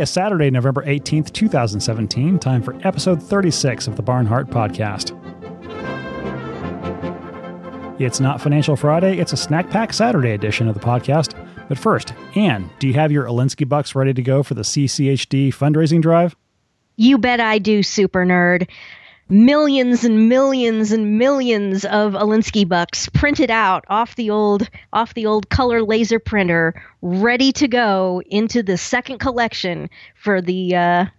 Today is Saturday, November 18th, 2017, time for episode 36 of the Barnhart Podcast. It's not Financial Friday, it's a Snack Pack Saturday edition of the podcast. But first, Anne, do you have your Alinsky bucks ready to go for the CCHD fundraising drive? You bet I do, super nerd. Millions and millions and millions of Alinsky bucks printed out off the old color laser printer, ready to go into the second collection for the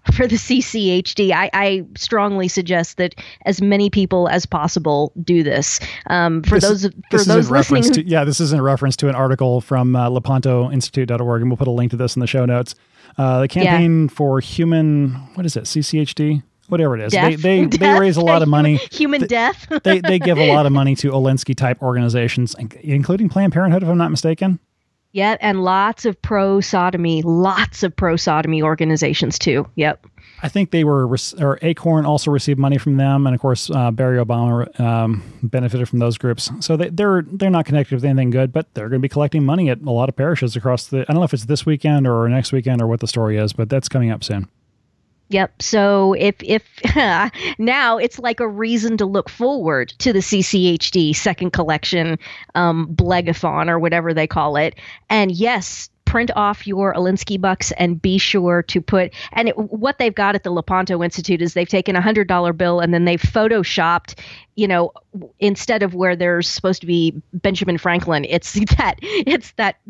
CCHD. I strongly suggest that as many people as possible do this. This is in reference to an article from Lepanto Institute.org, and we'll put a link to this in the show notes. The campaign for human, what is it? CCHD. Whatever it is, they raise a lot of money. Human death. they give a lot of money to Alinsky-type organizations, including Planned Parenthood, if I'm not mistaken. Yeah, and lots of pro-sodomy organizations, too. Yep. I think they were, or Acorn also received money from them, and of course, Barry Obama benefited from those groups. So they're not connected with anything good, but they're going to be collecting money at a lot of parishes across the, I don't know if it's this weekend or next weekend or what the story is, but that's coming up soon. Yep. So if now it's like a reason to look forward to the CCHD second collection, blegathon or whatever they call it. And yes, print off your Alinsky bucks and be sure to put, and what they've got at the Lepanto Institute is they've taken $100 bill and then they've photoshopped, instead of where there's supposed to be Benjamin Franklin, it's that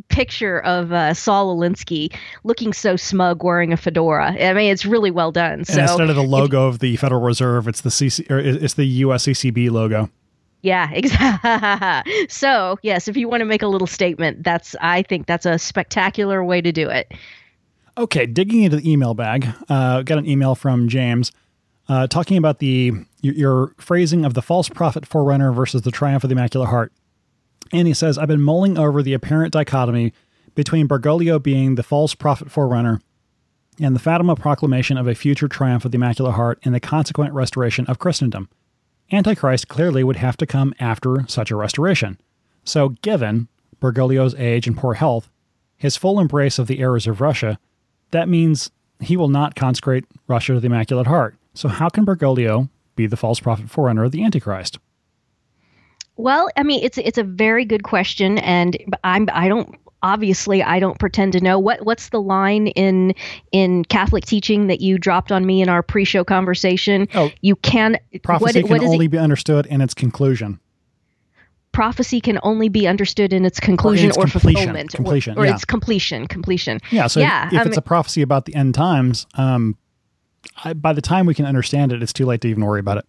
picture of Saul Alinsky looking so smug wearing a fedora. I mean, it's really well done. So, and instead of the logo of the Federal Reserve, it's the USCCB logo. Yeah, exactly. So, yes, if you want to make a little statement, I think that's a spectacular way to do it. Okay, digging into the email bag, got an email from James talking about your phrasing of the false prophet forerunner versus the triumph of the Immaculate Heart. And he says, I've been mulling over the apparent dichotomy between Bergoglio being the false prophet forerunner and the Fatima proclamation of a future triumph of the Immaculate Heart and the consequent restoration of Christendom. Antichrist clearly would have to come after such a restoration. So given Bergoglio's age and poor health, his full embrace of the errors of Russia, that means he will not consecrate Russia to the Immaculate Heart. So how can Bergoglio be the false prophet forerunner of the Antichrist? Well, I mean, it's a very good question, and I don't pretend to know. What's the line in Catholic teaching that you dropped on me in our pre-show conversation? Prophecy can only be understood in its conclusion. Prophecy can only be understood in its conclusion or fulfillment, its completion. Yeah. So if it's a prophecy about the end times, by the time we can understand it, it's too late to even worry about it.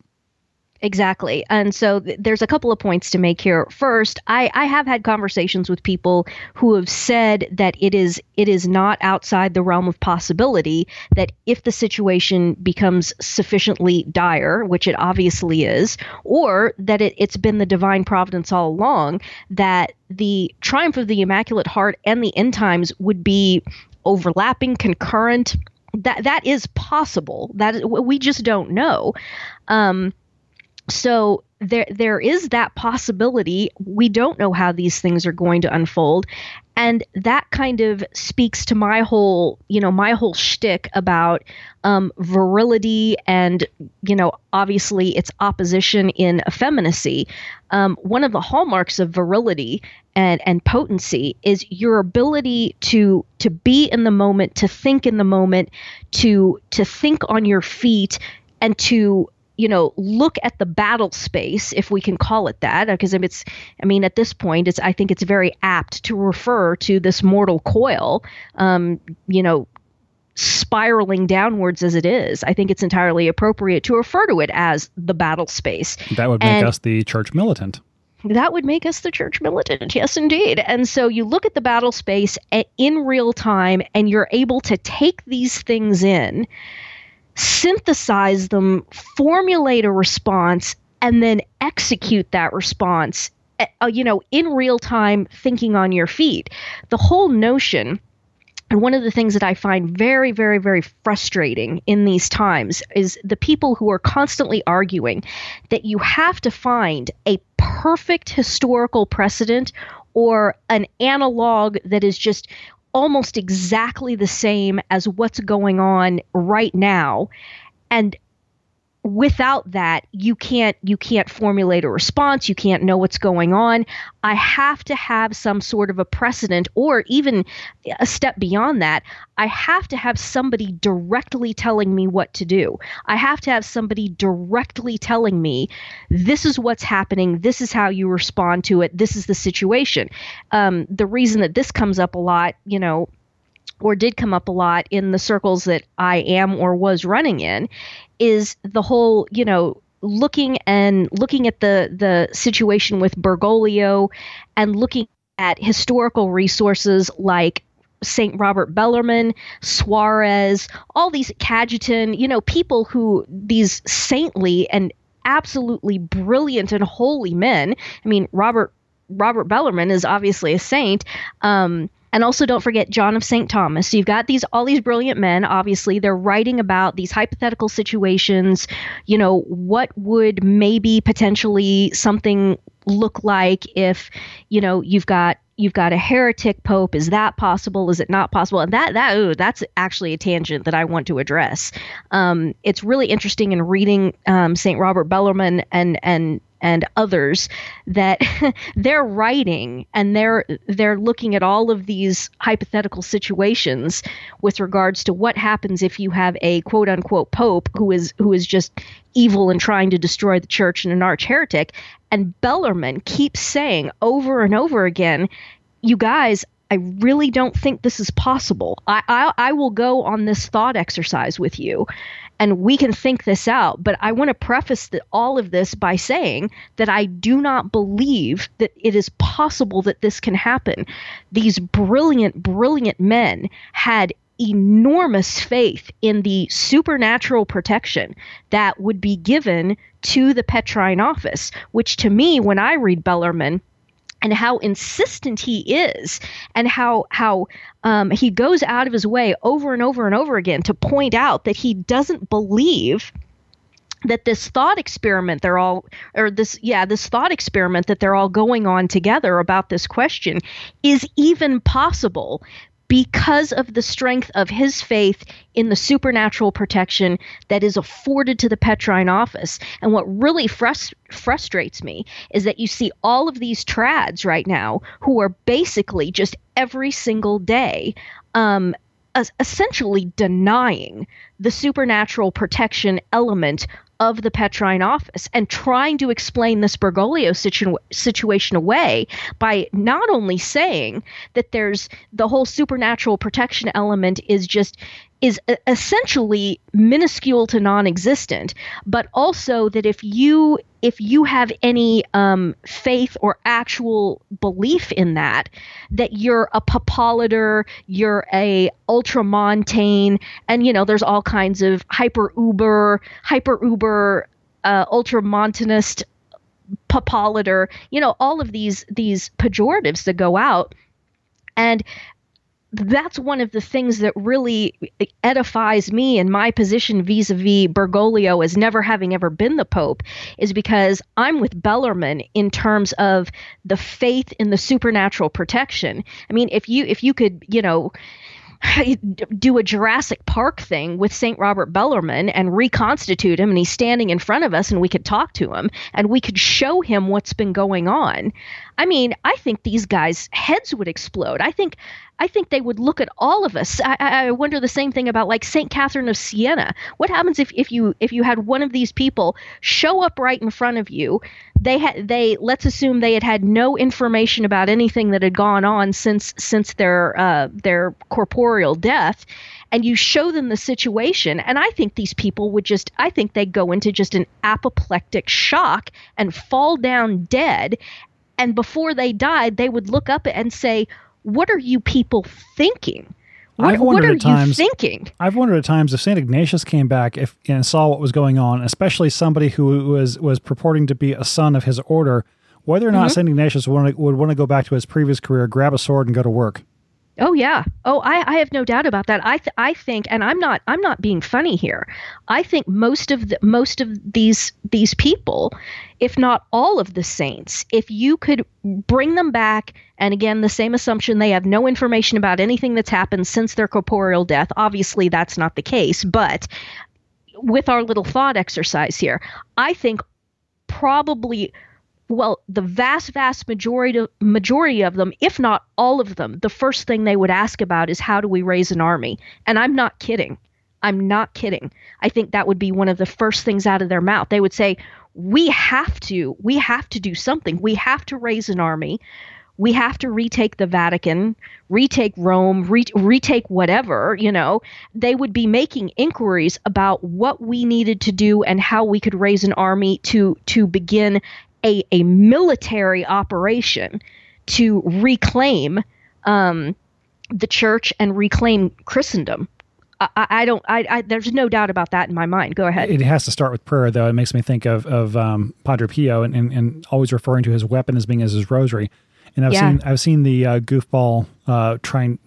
Exactly. And so there's a couple of points to make here. First, I have had conversations with people who have said that it is not outside the realm of possibility that if the situation becomes sufficiently dire, which it obviously is, or that it's been the divine providence all along, that the triumph of the Immaculate Heart and the end times would be overlapping, concurrent. That is possible. That we just don't know. So there is that possibility. We don't know how these things are going to unfold. And that kind of speaks to my whole shtick about virility and, obviously its opposition in effeminacy. One of the hallmarks of virility and potency is your ability to be in the moment, to think in the moment, to think on your feet, and to look at the battle space, if we can call it that, because at this point, I think it's very apt to refer to this mortal coil, spiraling downwards as it is. I think it's entirely appropriate to refer to it as the battle space. That would make us the church militant. That would make us the church militant. Yes, indeed. And so you look at the battle space in real time, and you're able to take these things in, synthesize them, formulate a response, and then execute that response, in real time, thinking on your feet. The whole notion, and one of the things that I find very, very, very frustrating in these times, is the people who are constantly arguing that you have to find a perfect historical precedent or an analog that is just almost exactly the same as what's going on right now. And without that, you can't formulate a response. You can't know what's going on. I have to have some sort of a precedent, or even a step beyond that, I have to have somebody directly telling me what to do. I have to have somebody directly telling me, this is what's happening. This is how you respond to it. This is the situation. The reason that this comes up a lot, or did come up a lot in the circles that I am or was running in, is the whole, looking at the situation with Bergoglio and looking at historical resources like St. Robert Bellarmine, Suarez, all these Cajetan, people who, these saintly and absolutely brilliant and holy men. I mean, Robert Bellarmine is obviously a saint. And also, don't forget John of St. Thomas. So you've got all these brilliant men. Obviously, they're writing about these hypothetical situations. What would maybe potentially something look like if, you've got a heretic pope? Is that possible? Is it not possible? And that's actually a tangent that I want to address. It's really interesting in reading St. Robert Bellarmine and others, that they're writing and they're looking at all of these hypothetical situations with regards to what happens if you have a quote unquote pope who is just evil and trying to destroy the church and an arch heretic. And Bellarmine keeps saying over and over again, you guys, I really don't think this is possible. I will go on this thought exercise with you, and we can think this out. But I want to preface all of this by saying that I do not believe that it is possible that this can happen. These brilliant, brilliant men had enormous faith in the supernatural protection that would be given to the Petrine office, which to me, when I read Bellarmine, and how insistent he is, and how he goes out of his way over and over and over again to point out that he doesn't believe that this thought experiment they're all going on together about this question is even possible, because of the strength of his faith in the supernatural protection that is afforded to the Petrine office. And what really frustrates me is that you see all of these trads right now who are basically just every single day essentially denying the supernatural protection element of the Petrine office and trying to explain this Bergoglio situation away by not only saying that there's the whole supernatural protection element is essentially minuscule to non-existent, but also that if you have any faith or actual belief in that, that you're a papolator, you're a ultramontane, and there's all kinds of hyper uber ultramontanist, papolator, all of these pejoratives that go out. And that's one of the things that really edifies me in my position vis-a-vis Bergoglio as never having ever been the Pope, is because I'm with Bellarmine in terms of the faith in the supernatural protection. I mean, if you could, do a Jurassic Park thing with St. Robert Bellarmine and reconstitute him, and he's standing in front of us and we could talk to him and we could show him what's been going on. I mean, I think these guys' heads would explode. I think they would look at all of us. I wonder the same thing about like St. Catherine of Siena. What happens if you had one of these people show up right in front of you? Let's assume they had no information about anything that had gone on since their corporeal death, and you show them the situation. And I think these people I think they go into just an apoplectic shock and fall down dead. And before they died, they would look up and say, "What are you people thinking? What are you thinking? I've wondered at times if St. Ignatius came back and saw what was going on, especially somebody who was purporting to be a son of his order, whether or not St. Ignatius would want to go back to his previous career, grab a sword, and go to work. Oh, yeah. Oh, I have no doubt about that. I think, and I'm not being funny here. I think most of these people, if not all of the saints, if you could bring them back, and again, the same assumption, they have no information about anything that's happened since their corporeal death. Obviously, that's not the case. But with our little thought exercise here, I think probably, well, the vast majority of them, if not all of them, the first thing they would ask about is, how do we raise an army? And I'm not kidding. I think that would be one of the first things out of their mouth. They would say, we have to do something. We have to raise an army. We have to retake the Vatican, retake Rome, retake whatever, you know. They would be making inquiries about what we needed to do and how we could raise an army to begin a military operation to reclaim the church and reclaim Christendom. I there's no doubt about that in my mind. Go ahead. It has to start with prayer, though. It makes me think of Padre Pio and always referring to his weapon as being as his rosary. And I've seen the goofball trend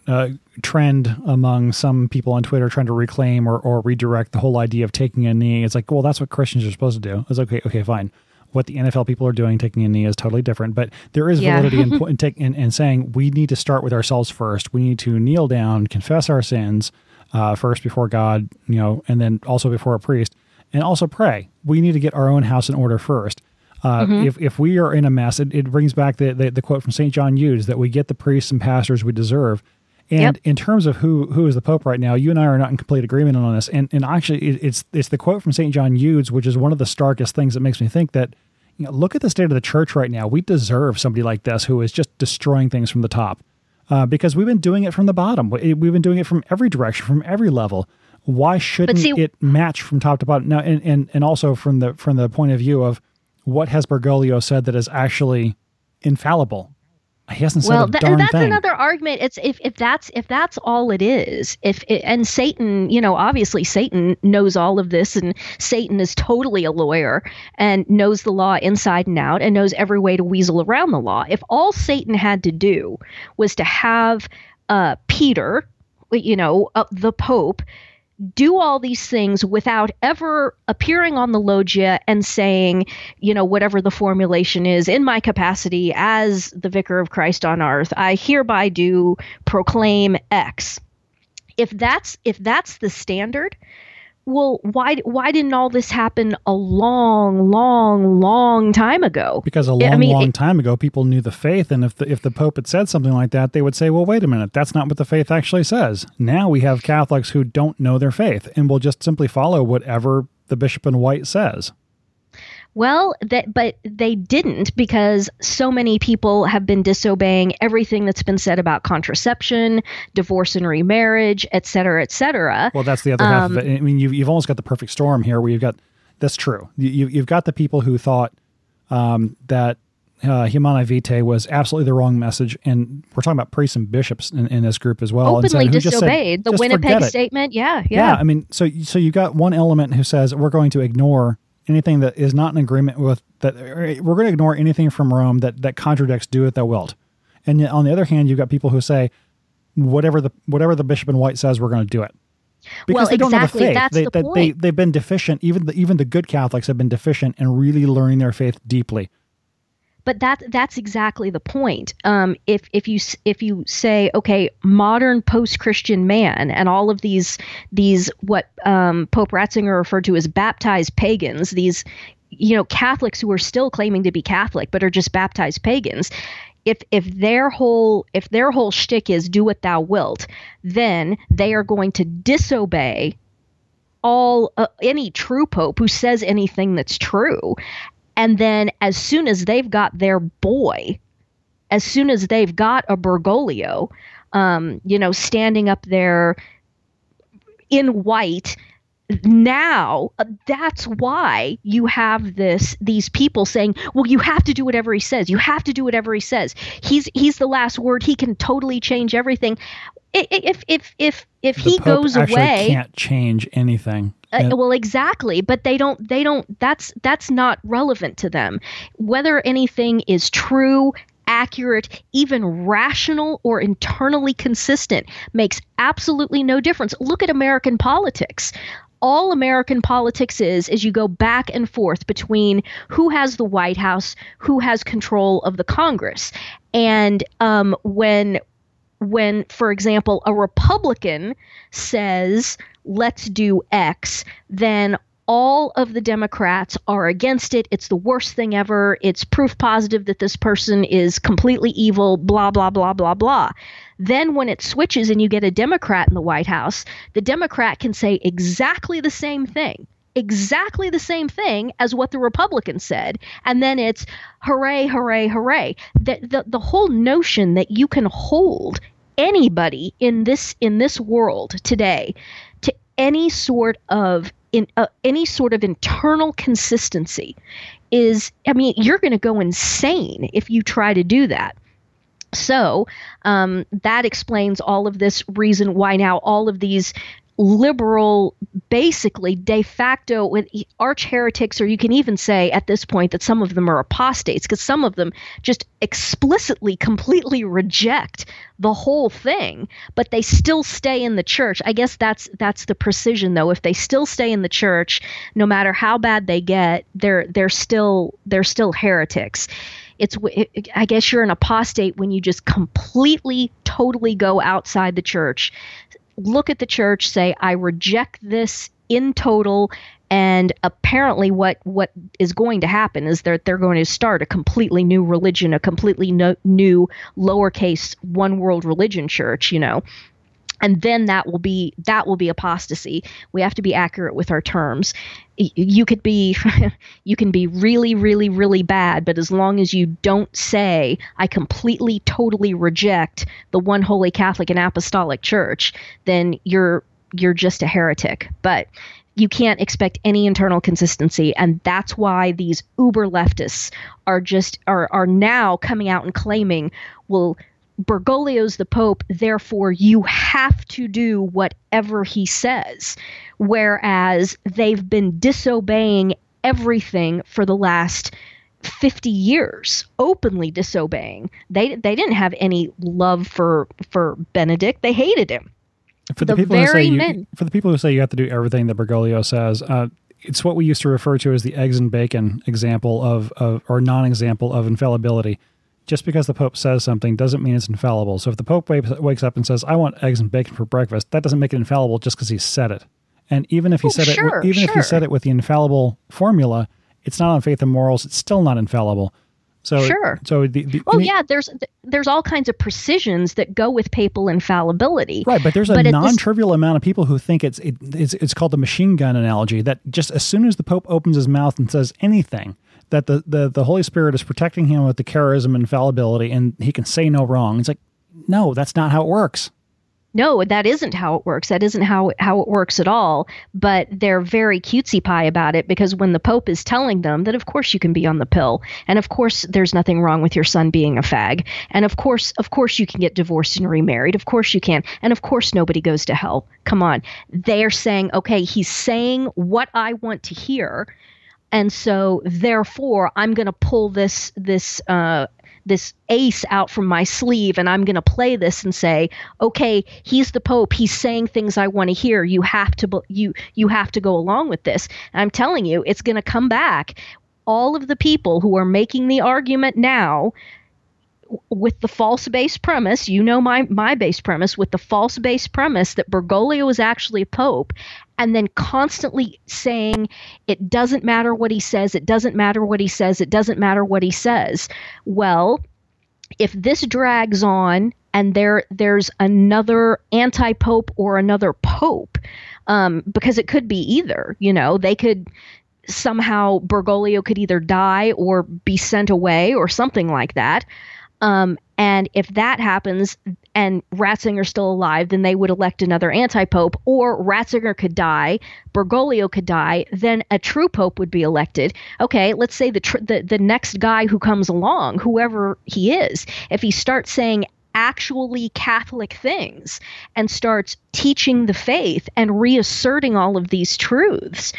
among some people on Twitter trying to reclaim or redirect the whole idea of taking a knee. It's like, well, that's what Christians are supposed to do. It's like, okay, fine. What the NFL people are doing, taking a knee, is totally different. But there is validity in saying we need to start with ourselves first. We need to kneel down, confess our sins first before God, you know, and then also before a priest, and also pray. We need to get our own house in order first. If we are in a mess, it brings back the quote from St. John Eudes that we get the priests and pastors we deserve. And in terms of who is the Pope right now, you and I are not in complete agreement on this. And actually, it's the quote from St. John Eudes, which is one of the starkest things that makes me think that, you know, look at the state of the church right now. We deserve somebody like this who is just destroying things from the top, because we've been doing it from the bottom. We've been doing it from every direction, from every level. Why shouldn't it match from top to bottom? Now, and also from the point of view of what has Bergoglio said that is actually infallible? He hasn't said a darn thing. That's another argument. It's if that's all it is. And Satan, you know, obviously Satan knows all of this, and Satan is totally a lawyer and knows the law inside and out and knows every way to weasel around the law. If all Satan had to do was to have Peter, you know, the Pope, do all these things without ever appearing on the loggia and saying, you know, whatever the formulation is, in my capacity as the vicar of Christ on earth, I hereby do proclaim X. If that's the standard, well, why didn't all this happen a long time ago? Because a long time ago, people knew the faith, and if the Pope had said something like that, they would say, well, wait a minute, that's not what the faith actually says. Now we have Catholics who don't know their faith and will just simply follow whatever the bishop in white says. Well, but they didn't, because so many people have been disobeying everything that's been said about contraception, divorce and remarriage, et cetera, et cetera. Well, that's the other half of it. I mean, you've almost got the perfect storm here, where you've got, that's true. You've got the people who thought that Humanae Vitae was absolutely the wrong message. And we're talking about priests and bishops in this group as well. Openly disobeyed the Winnipeg statement. Yeah. I mean, so you've got one element who says we're going to ignore anything that is not in agreement with that. We're going to ignore anything from Rome that contradicts "do it thou wilt." And yet, on the other hand, you've got people who say, whatever the bishop in white says, we're going to do it, because they don't know the faith. That's the point. They've been deficient. Even the good Catholics have been deficient in really learning their faith deeply. But that's exactly the point. If you say, okay, modern post-Christian man and all of these what Pope Ratzinger referred to as baptized pagans, these, you know, Catholics who are still claiming to be Catholic but are just baptized pagans, if their whole shtick is do what thou wilt, then they are going to disobey all any true pope who says anything that's true. And then as soon as they've got their boy, as soon as they've got a Bergoglio, you know, standing up there in white, now that's why you have these people saying, well, you have to do whatever he says. You have to do whatever he says. He's the last word. He can totally change everything. If he goes away, the Pope actually can't change anything. Well, exactly, but they don't. That's not relevant to them. Whether anything is true accurate, even rational, or internally consistent makes absolutely no difference. Look at American politics. All American politics is you go back and forth between who has the White House, who has control of the Congress. And when, for example, a Republican says, let's do X, then all of the Democrats are against it. It's the worst thing ever. It's proof positive that this person is completely evil, blah, blah, blah, blah, blah. Then when it switches and you get a Democrat in the White House, the Democrat can say exactly the same thing as what the Republican said. And then it's hooray, hooray, hooray. The whole notion that you can hold anybody in this world today to any sort of internal consistency is, I mean, you're going to go insane if you try to do that. So that explains all of this reason why now all of these liberal, basically de facto arch heretics, or you can even say at this point that some of them are apostates, because some of them just explicitly, completely reject the whole thing, but they still stay in the church. I guess that's the precision, though. If they still stay in the church, no matter how bad they get, they're still heretics. I guess you're an apostate when you just completely, totally go outside the church. Look at the church, say, I reject this in total. And apparently what is going to happen is that they're going to start a completely new religion, a completely new lowercase one world religion church, you know. And then that will be apostasy. We have to be accurate with our terms. You can be really, really, really bad, but as long as you don't say, I completely, totally reject the one holy Catholic and Apostolic Church, then you're just a heretic. But you can't expect any internal consistency, and that's why these uber leftists are now coming out and claiming, well, Bergoglio's the Pope, therefore you have to do whatever he says, whereas they've been disobeying everything for the last 50 years, openly disobeying. They didn't have any love for Benedict. They hated him. For the people who say you have to do everything that Bergoglio says, it's what we used to refer to as the eggs and bacon example or non-example of infallibility. Just because the Pope says something doesn't mean it's infallible. So if the Pope wakes up and says, I want eggs and bacon for breakfast, that doesn't make it infallible just because he said it. And even if he if he said it with the infallible formula, it's not on faith and morals. It's still not infallible. So, sure. So there's all kinds of precisions that go with papal infallibility. Right, but there's a non-trivial amount of people who think it's called the machine gun analogy, that just as soon as the Pope opens his mouth and says anything, that the Holy Spirit is protecting him with the charism and infallibility, and he can say no wrong. It's like, no, that's not how it works. No, that isn't how it works. That isn't how it works at all. But they're very cutesy pie about it, because when the Pope is telling them that, of course, you can be on the pill, and of course, there's nothing wrong with your son being a fag, and of course, you can get divorced and remarried. Of course you can. And of course, nobody goes to hell. Come on. They're saying, okay, he's saying what I want to hear. And so, therefore, I'm going to pull this ace out from my sleeve, and I'm going to play this and say, "Okay, he's the Pope. He's saying things I want to hear. You have to go along with this." And I'm telling you, it's going to come back. All of the people who are making the argument now, with the false base premise, you know my base premise, with the false base premise that Bergoglio is actually a Pope, and then constantly saying it doesn't matter what he says, it doesn't matter what he says, it doesn't matter what he says. Well, if this drags on and there's another anti-Pope or another Pope, because it could be either, you know, they could... somehow Bergoglio could either die or be sent away or something like that. And if that happens and Ratzinger's still alive, then they would elect another anti-pope, or Ratzinger could die, Bergoglio could die, then a true pope would be elected. Okay, let's say the next guy who comes along, whoever he is, if he starts saying actually Catholic things and starts teaching the faith and reasserting all of these truths,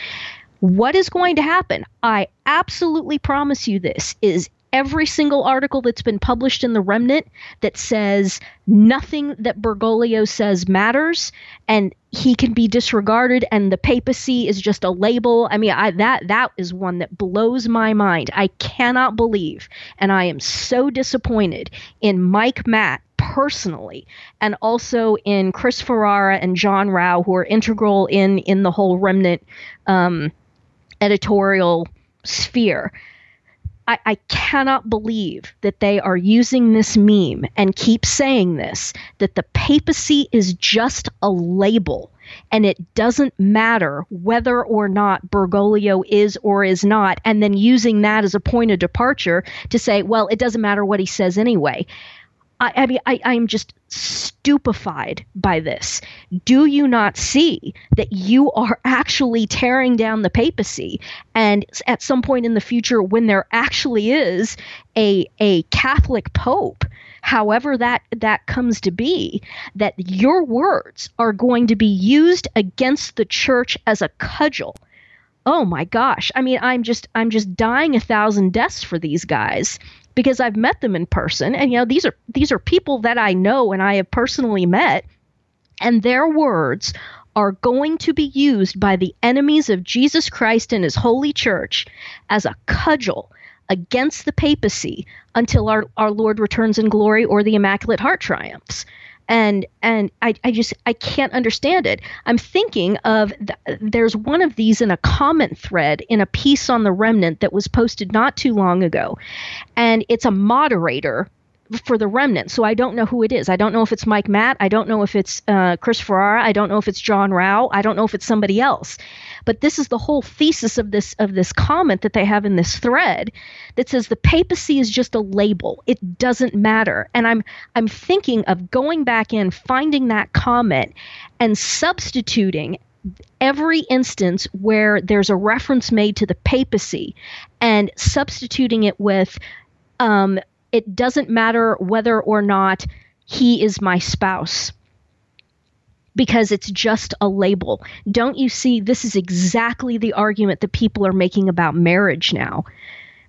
what is going to happen? I absolutely promise you this is every single article that's been published in The Remnant that says nothing that Bergoglio says matters, and he can be disregarded, and the papacy is just a label. I mean, that is one that blows my mind. I cannot believe, and I am so disappointed in Mike Matt personally, and also in Chris Ferrara and John Rao, who are integral in the whole Remnant editorial sphere. I cannot believe that they are using this meme and keep saying this, that the papacy is just a label and it doesn't matter whether or not Bergoglio is or is not, and then using that as a point of departure to say, well, it doesn't matter what he says anyway. I mean, I'm just stupefied by this. Do you not see that you are actually tearing down the papacy? And at some point in the future, when there actually is a Catholic pope, however that comes to be, that your words are going to be used against the church as a cudgel. Oh my gosh. I mean, I'm just dying a thousand deaths for these guys, because I've met them in person, and you know, these are people that I know and I have personally met, and their words are going to be used by the enemies of Jesus Christ and his holy church as a cudgel against the papacy until our Lord returns in glory or the Immaculate Heart triumphs. And I can't understand it. I'm thinking of, there's one of these in a comment thread in a piece on The Remnant that was posted not too long ago. And it's a moderator for The Remnant, so I don't know who it is. I don't know if it's Mike Matt. I don't know if it's Chris Ferrara. I don't know if it's John Rao. I don't know if it's somebody else. But this is the whole thesis of this comment that they have in this thread that says the papacy is just a label. It doesn't matter. And I'm thinking of going back in, finding that comment, and substituting every instance where there's a reference made to the papacy and substituting it with it doesn't matter whether or not he is my spouse, because it's just a label. Don't you see? This is exactly the argument that people are making about marriage now.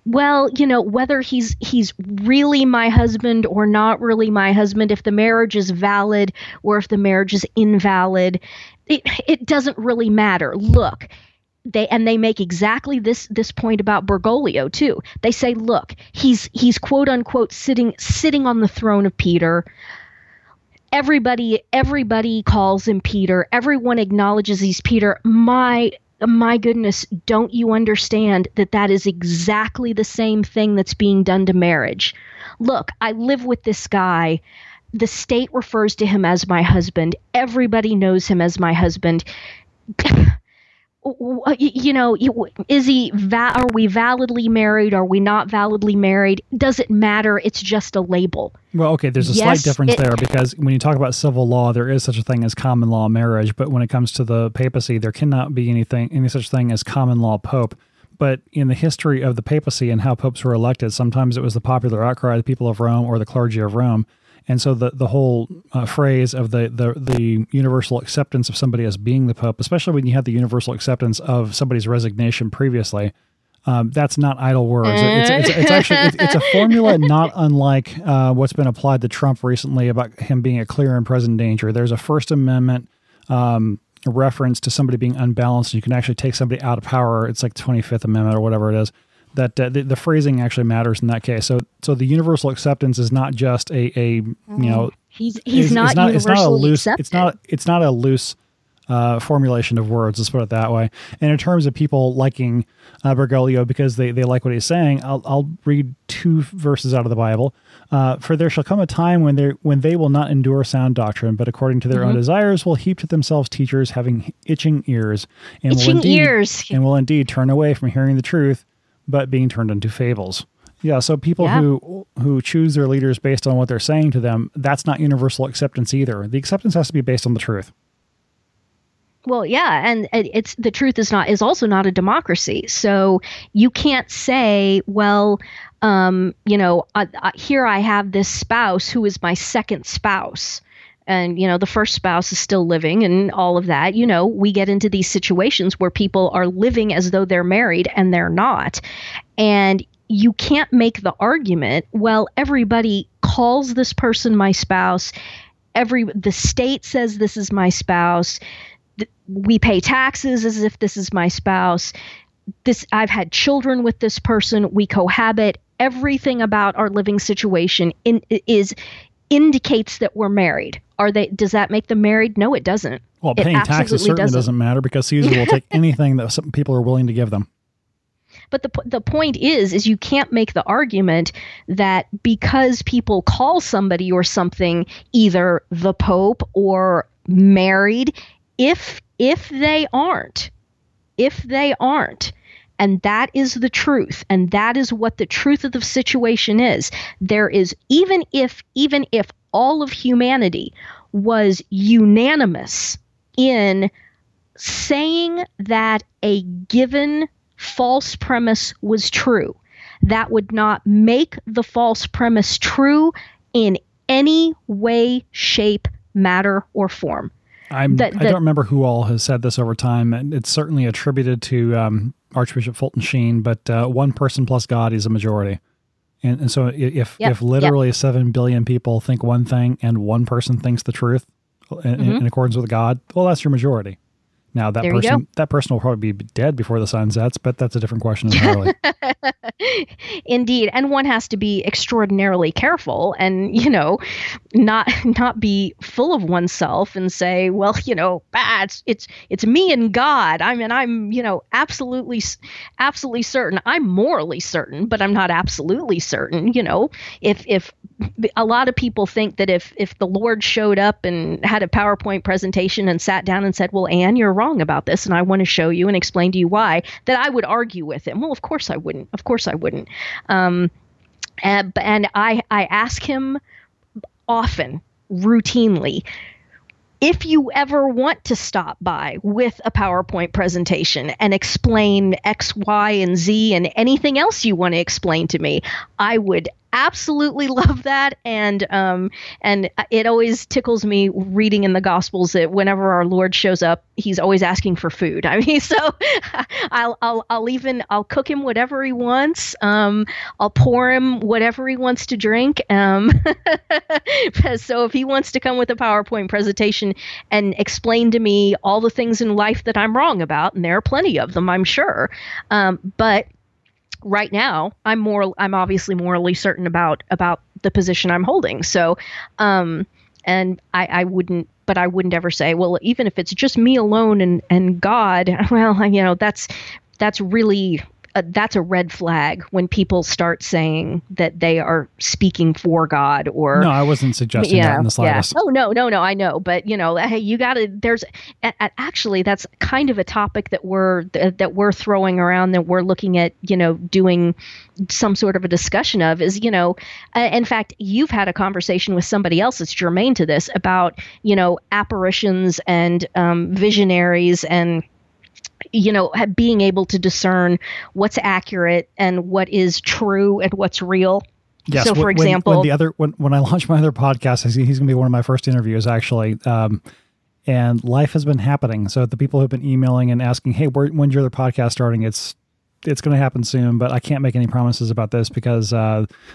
Well, you know, whether he's really my husband or not really my husband, if the marriage is valid or if the marriage is invalid, it doesn't really matter. Look, They make exactly this point about Bergoglio too. They say, look, he's quote unquote sitting on the throne of Peter. Everybody calls him Peter. Everyone acknowledges he's Peter. My goodness, don't you understand that is exactly the same thing that's being done to marriage? Look, I live with this guy. The state refers to him as my husband. Everybody knows him as my husband. You know, is he? Are we validly married? Are we not validly married? Does it matter? It's just a label. Well, okay, there's a slight difference there, because when you talk about civil law, there is such a thing as common law marriage. But when it comes to the papacy, there cannot be any such thing as common law pope. But in the history of the papacy and how popes were elected, sometimes it was the popular outcry of the people of Rome or the clergy of Rome. And so the whole phrase of the universal acceptance of somebody as being the Pope, especially when you had the universal acceptance of somebody's resignation previously, that's not idle words. It's actually it's a formula not unlike what's been applied to Trump recently about him being a clear and present danger. There's a First Amendment reference to somebody being unbalanced. You can actually take somebody out of power. It's like 25th Amendment or whatever it is. That the phrasing actually matters in that case. So the universal acceptance is not just it's not a loose formulation of words. Let's put it that way. And in terms of people liking Bergoglio because they like what he's saying, I'll read two verses out of the Bible. For there shall come a time when they will not endure sound doctrine, but according to their own desires will heap to themselves teachers having itching ears, and will indeed turn away from hearing the truth, but being turned into fables. Yeah, so people who choose their leaders based on what they're saying to them, that's not universal acceptance either. The acceptance has to be based on the truth. Well, yeah, and it's the truth is also not a democracy. So you can't say, well, here I have this spouse who is my second spouse. And, you know, the first spouse is still living and all of that. You know, we get into these situations where people are living as though they're married and they're not. And you can't make the argument, well, everybody calls this person my spouse. The state says this is my spouse. We pay taxes as if this is my spouse. I've had children with this person. We cohabit. Everything about our living situation indicates that we're married. Does that make them married? No, it doesn't. Well, paying taxes certainly doesn't matter, because Caesar will take anything that some people are willing to give them. But the point is you can't make the argument that because people call somebody or something either the Pope or married, if they aren't, and that is the truth, and that is what the truth of the situation is. There is, even if all of humanity was unanimous in saying that a given false premise was true, that would not make the false premise true in any way, shape, matter, or form. I don't remember who all has said this over time, and it's certainly attributed to Archbishop Fulton Sheen, but one person plus God is a majority. And so if literally 7 billion people think one thing and one person thinks the truth in accordance with God, well, that's your majority. Now, that person will probably be dead before the sun sets, but that's a different question entirely. Indeed. And one has to be extraordinarily careful and, not be full of oneself and say, well, it's me and God. I mean, I'm, absolutely certain. I'm morally certain, but I'm not absolutely certain. If a lot of people think that if the Lord showed up and had a PowerPoint presentation and sat down and said, well, Anne, you're wrong about this, and I want to show you and explain to you why, that I would argue with him. Well, of course I wouldn't. And I ask him often, routinely, if you ever want to stop by with a PowerPoint presentation and explain X, Y, and Z and anything else you want to explain to me, I would absolutely love that. And it always tickles me reading in the Gospels that whenever our Lord shows up, he's always asking for food. I mean, so I'll cook him whatever he wants. I'll pour him whatever he wants to drink. So if he wants to come with a PowerPoint presentation and explain to me all the things in life that I'm wrong about, and there are plenty of them, I'm sure. But right now, I'm obviously morally certain about the position I'm holding. So, and I wouldn't ever say, well, even if it's just me alone and God, well, that's really, that's a red flag when people start saying that they are speaking for God or... No, I wasn't suggesting that in the slightest. Yeah. Oh, no, I know. But, hey, you got to... Actually, that's kind of a topic that we're throwing around, that we're looking at, doing some sort of a discussion of is, in fact, you've had a conversation with somebody else that's germane to this about, apparitions and visionaries and... being able to discern what's accurate and what is true and what's real. Yes. So, for example, when I launch my other podcast, I see he's going to be one of my first interviews, actually. And life has been happening. So the people who've been emailing and asking, hey, when's your other podcast starting? It's going to happen soon, but I can't make any promises about this because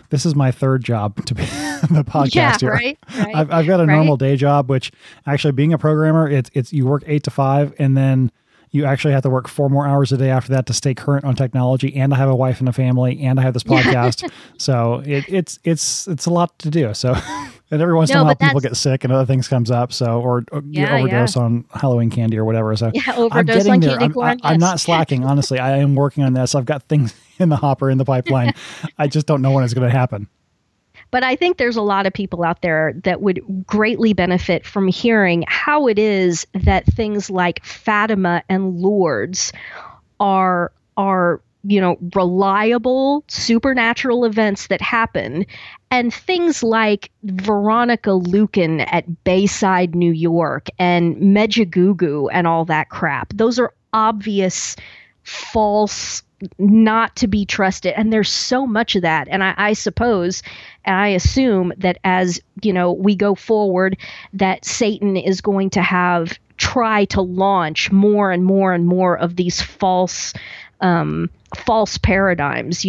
this is my third job to be the podcast here. Right. I've got a normal day job, which actually being a programmer, it's you work 8 to 5 and then you actually have to work 4 more hours a day after that to stay current on technology. And I have a wife and a family, and I have this podcast. So it's a lot to do. So, and every once in a while people get sick and other things comes up. So, or overdose on Halloween candy or whatever. So overdose on candy corn. I'm not slacking. Honestly, I am working on this. I've got things in the hopper, in the pipeline. I just don't know when it's going to happen. But I think there's a lot of people out there that would greatly benefit from hearing how it is that things like Fatima and Lourdes are reliable supernatural events that happen, and things like Veronica Lueken at Bayside, New York, and Medjugorje and all that crap. Those are obvious false, not to be trusted. And there's so much of that. And I suppose, and I assume that as, we go forward, that Satan is going to try to launch more and more and more of these false paradigms,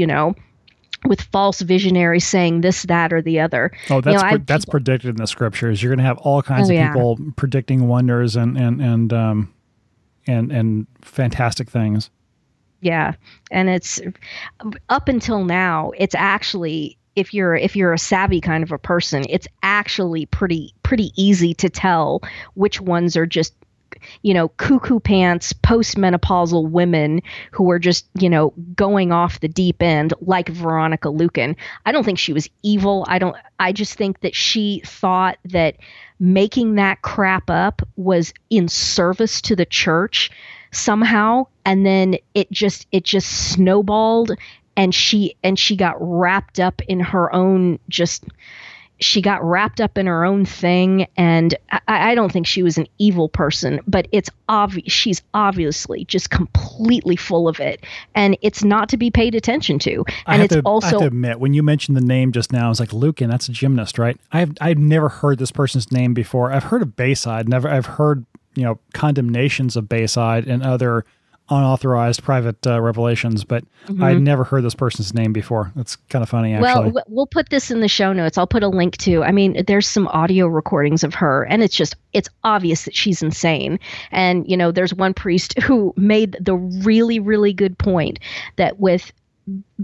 with false visionaries saying this, that, or the other. Oh, that's that's predicted in the scriptures. You're going to have all kinds of people predicting wonders and fantastic things. Yeah, and it's up until now, it's actually, if you're a savvy kind of a person, it's actually pretty easy to tell which ones are just, cuckoo pants, postmenopausal women who are just, going off the deep end, like Veronica Lueken. I don't think she was evil. I just think that she thought that making that crap up was in service to the church somehow. And then it just snowballed, and she got wrapped up in her own she got wrapped up in her own thing, and I don't think she was an evil person, but it's obvious she's obviously just completely full of it, and it's not to be paid attention to. And I have to admit, when you mentioned the name just now, I was like, Lucan, that's a gymnast, right? I've never heard this person's name before. I've heard of Bayside. I've heard condemnations of Bayside and other unauthorized private revelations, but I'd never heard this person's name before. That's kind of funny, actually. Well, we'll put this in the show notes. I'll put a link to, there's some audio recordings of her, and it's obvious that she's insane. And, there's one priest who made the really, really good point that with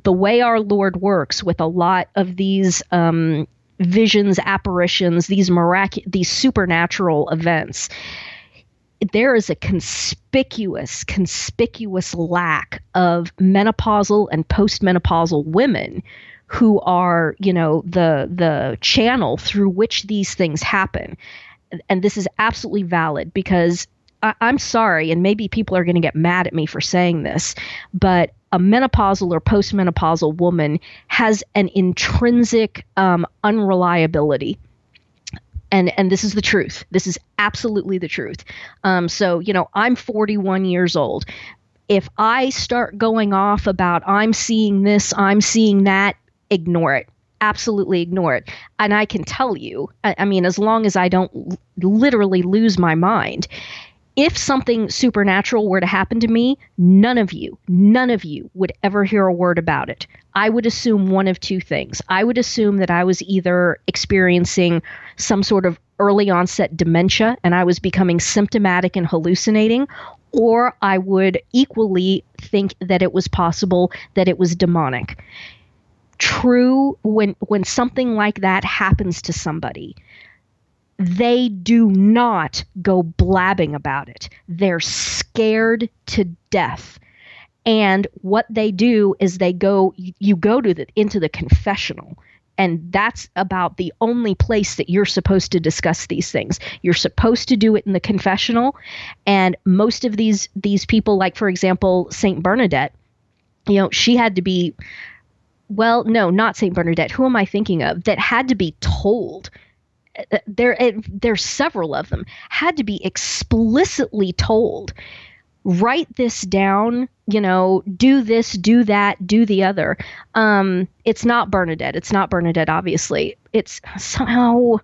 the way our Lord works, with a lot of these visions, apparitions, these supernatural events, there is a conspicuous lack of menopausal and postmenopausal women who are, the channel through which these things happen. And this is absolutely valid, because I'm sorry, and maybe people are going to get mad at me for saying this, but a menopausal or postmenopausal woman has an intrinsic unreliability. And this is the truth. This is absolutely the truth. I'm 41 years old. If I start going off about I'm seeing this, I'm seeing that, ignore it. Absolutely ignore it. And I can tell you, as long as I don't literally lose my mind, if something supernatural were to happen to me, none of you would ever hear a word about it. I would assume one of two things. I would assume that I was either experiencing some sort of early onset dementia and I was becoming symptomatic and hallucinating, or I would equally think that it was possible that it was demonic. True, when something like that happens to somebody, they do not go blabbing about it. They're scared to death. And what they do is you go into the confessional. And that's about the only place that you're supposed to discuss these things. You're supposed to do it in the confessional. And most of these people, like, for example, St. Bernadette, she had to be, well, no, not St. Bernadette. Who am I thinking of? That had to be told. There's several of them had to be explicitly told, write this down, do this, do that, do the other. It's not Bernadette. It's not Bernadette, obviously. It's somehow,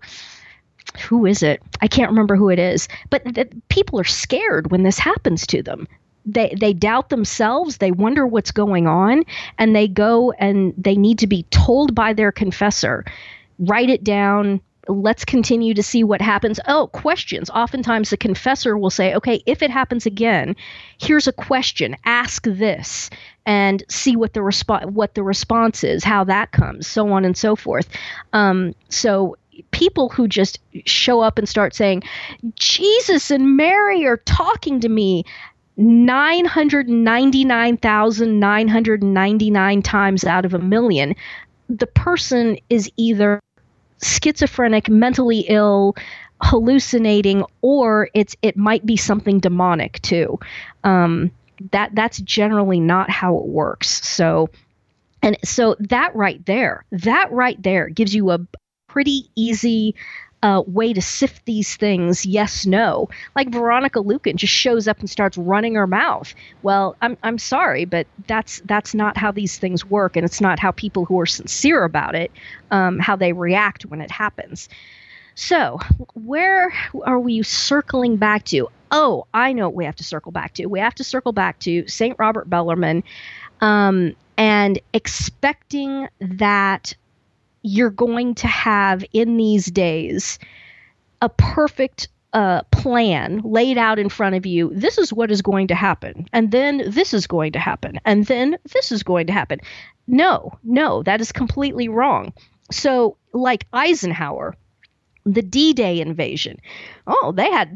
who is it? I can't remember who it is, but people are scared when this happens to them. They doubt themselves, they wonder what's going on, and they go and they need to be told by their confessor, write it down. Let's continue to see what happens. Oh, questions. Oftentimes the confessor will say, okay, if it happens again, here's a question. Ask this and see what the response is, how that comes, so on and so forth. So people who just show up and start saying, Jesus and Mary are talking to me 999,999 times out of a million, the person is either schizophrenic, mentally ill, hallucinating, or it might be something demonic too. That's generally not how it works. So that right there gives you a pretty easy way to sift these things. Yes, no. Like Veronica Lueken just shows up and starts running her mouth. Well, I'm sorry, but that's not how these things work, and it's not how people who are sincere about it, how they react when it happens. So where are we circling back to? Oh, I know what we have to circle back to. We have to circle back to St. Robert Bellarmine, and expecting that you're going to have in these days a perfect plan laid out in front of you. This is what is going to happen. And then this is going to happen. And then this is going to happen. No, that is completely wrong. So like Eisenhower, the D-Day invasion. Oh, they had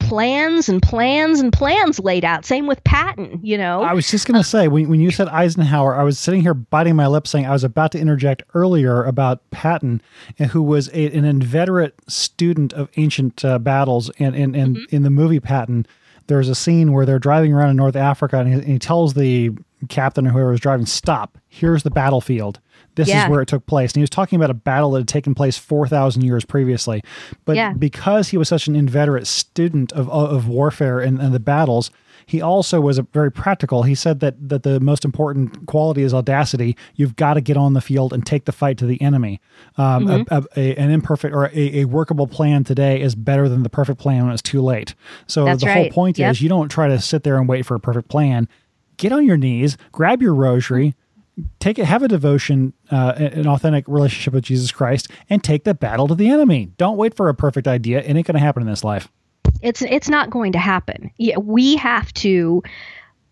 plans and plans and plans laid out. Same with Patton, you know. I was just going to say, when you said Eisenhower, I was sitting here biting my lip saying I was about to interject earlier about Patton, who was an inveterate student of ancient battles. And mm-hmm. in the movie Patton, there's a scene where they're driving around in North Africa and he tells the captain or whoever was driving, stop, here's the battlefield. This is where it took place. And he was talking about a battle that had taken place 4,000 years previously. But because he was such an inveterate student of warfare and the battles, he also was very practical. He said that the most important quality is audacity. You've got to get on the field and take the fight to the enemy. An imperfect or a workable plan today is better than the perfect plan when it's too late. So whole point is you don't try to sit there and wait for a perfect plan. Get on your knees, grab your rosary, take it, have a devotion, an authentic relationship with Jesus Christ, and take the battle to the enemy. Don't wait for a perfect idea. It ain't going to happen in this life. It's not going to happen. Yeah, we have to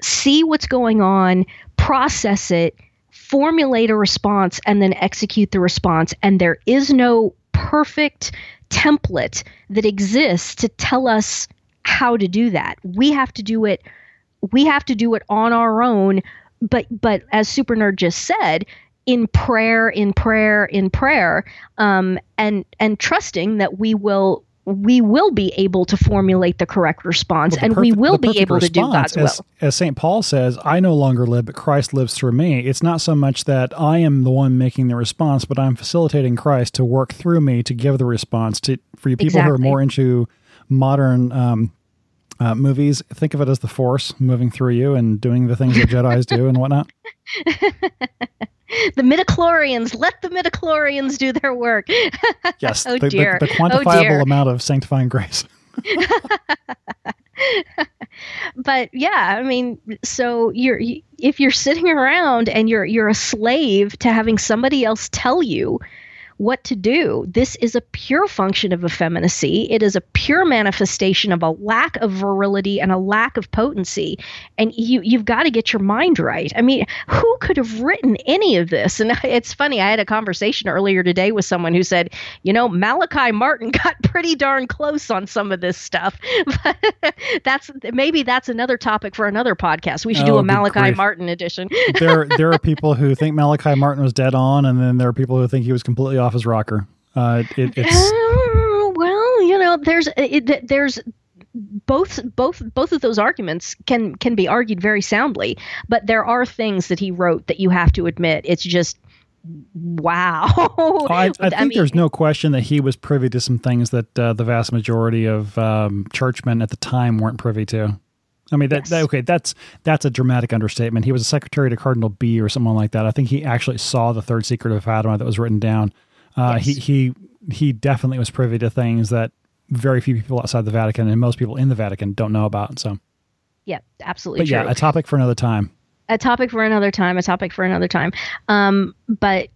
see what's going on, process it, formulate a response, and then execute the response. And there is no perfect template that exists to tell us how to do that. We have to do it. We have to do it on our own. But as Super Nerd just said, in prayer, and trusting that we will be able to formulate the correct response, and we will be able to do God's will. As St. Paul says, I no longer live, but Christ lives through me. It's not so much that I am the one making the response, but I'm facilitating Christ to work through me to give the response. For you people who are more into modern movies, think of it as the Force moving through you and doing the things that Jedis do and whatnot. The midichlorians, let the midichlorians do their work. Yes, oh, the quantifiable amount of sanctifying grace. But yeah, I mean, so if you're sitting around and you're a slave to having somebody else tell you what to do. This is a pure function of effeminacy. It is a pure manifestation of a lack of virility and a lack of potency. And you've got to get your mind right. I mean, who could have written any of this? And it's funny, I had a conversation earlier today with someone who said, you know, Malachi Martin got pretty darn close on some of this stuff. But that's another topic for another podcast. We should do a Malachi Martin edition. There are people who think Malachi Martin was dead on, and then there are people who think he was completely off his rocker. There's both of those arguments can be argued very soundly, but there are things that he wrote that you have to admit it's just wow. I think there's no question that he was privy to some things that the vast majority of churchmen at the time weren't privy to. I mean, that's a dramatic understatement. He was a secretary to Cardinal B or someone like that. I think he actually saw the third secret of Fatima that was written down. He definitely was privy to things that very few people outside the Vatican and most people in the Vatican don't know about. So, yeah, absolutely. But a topic for another time. But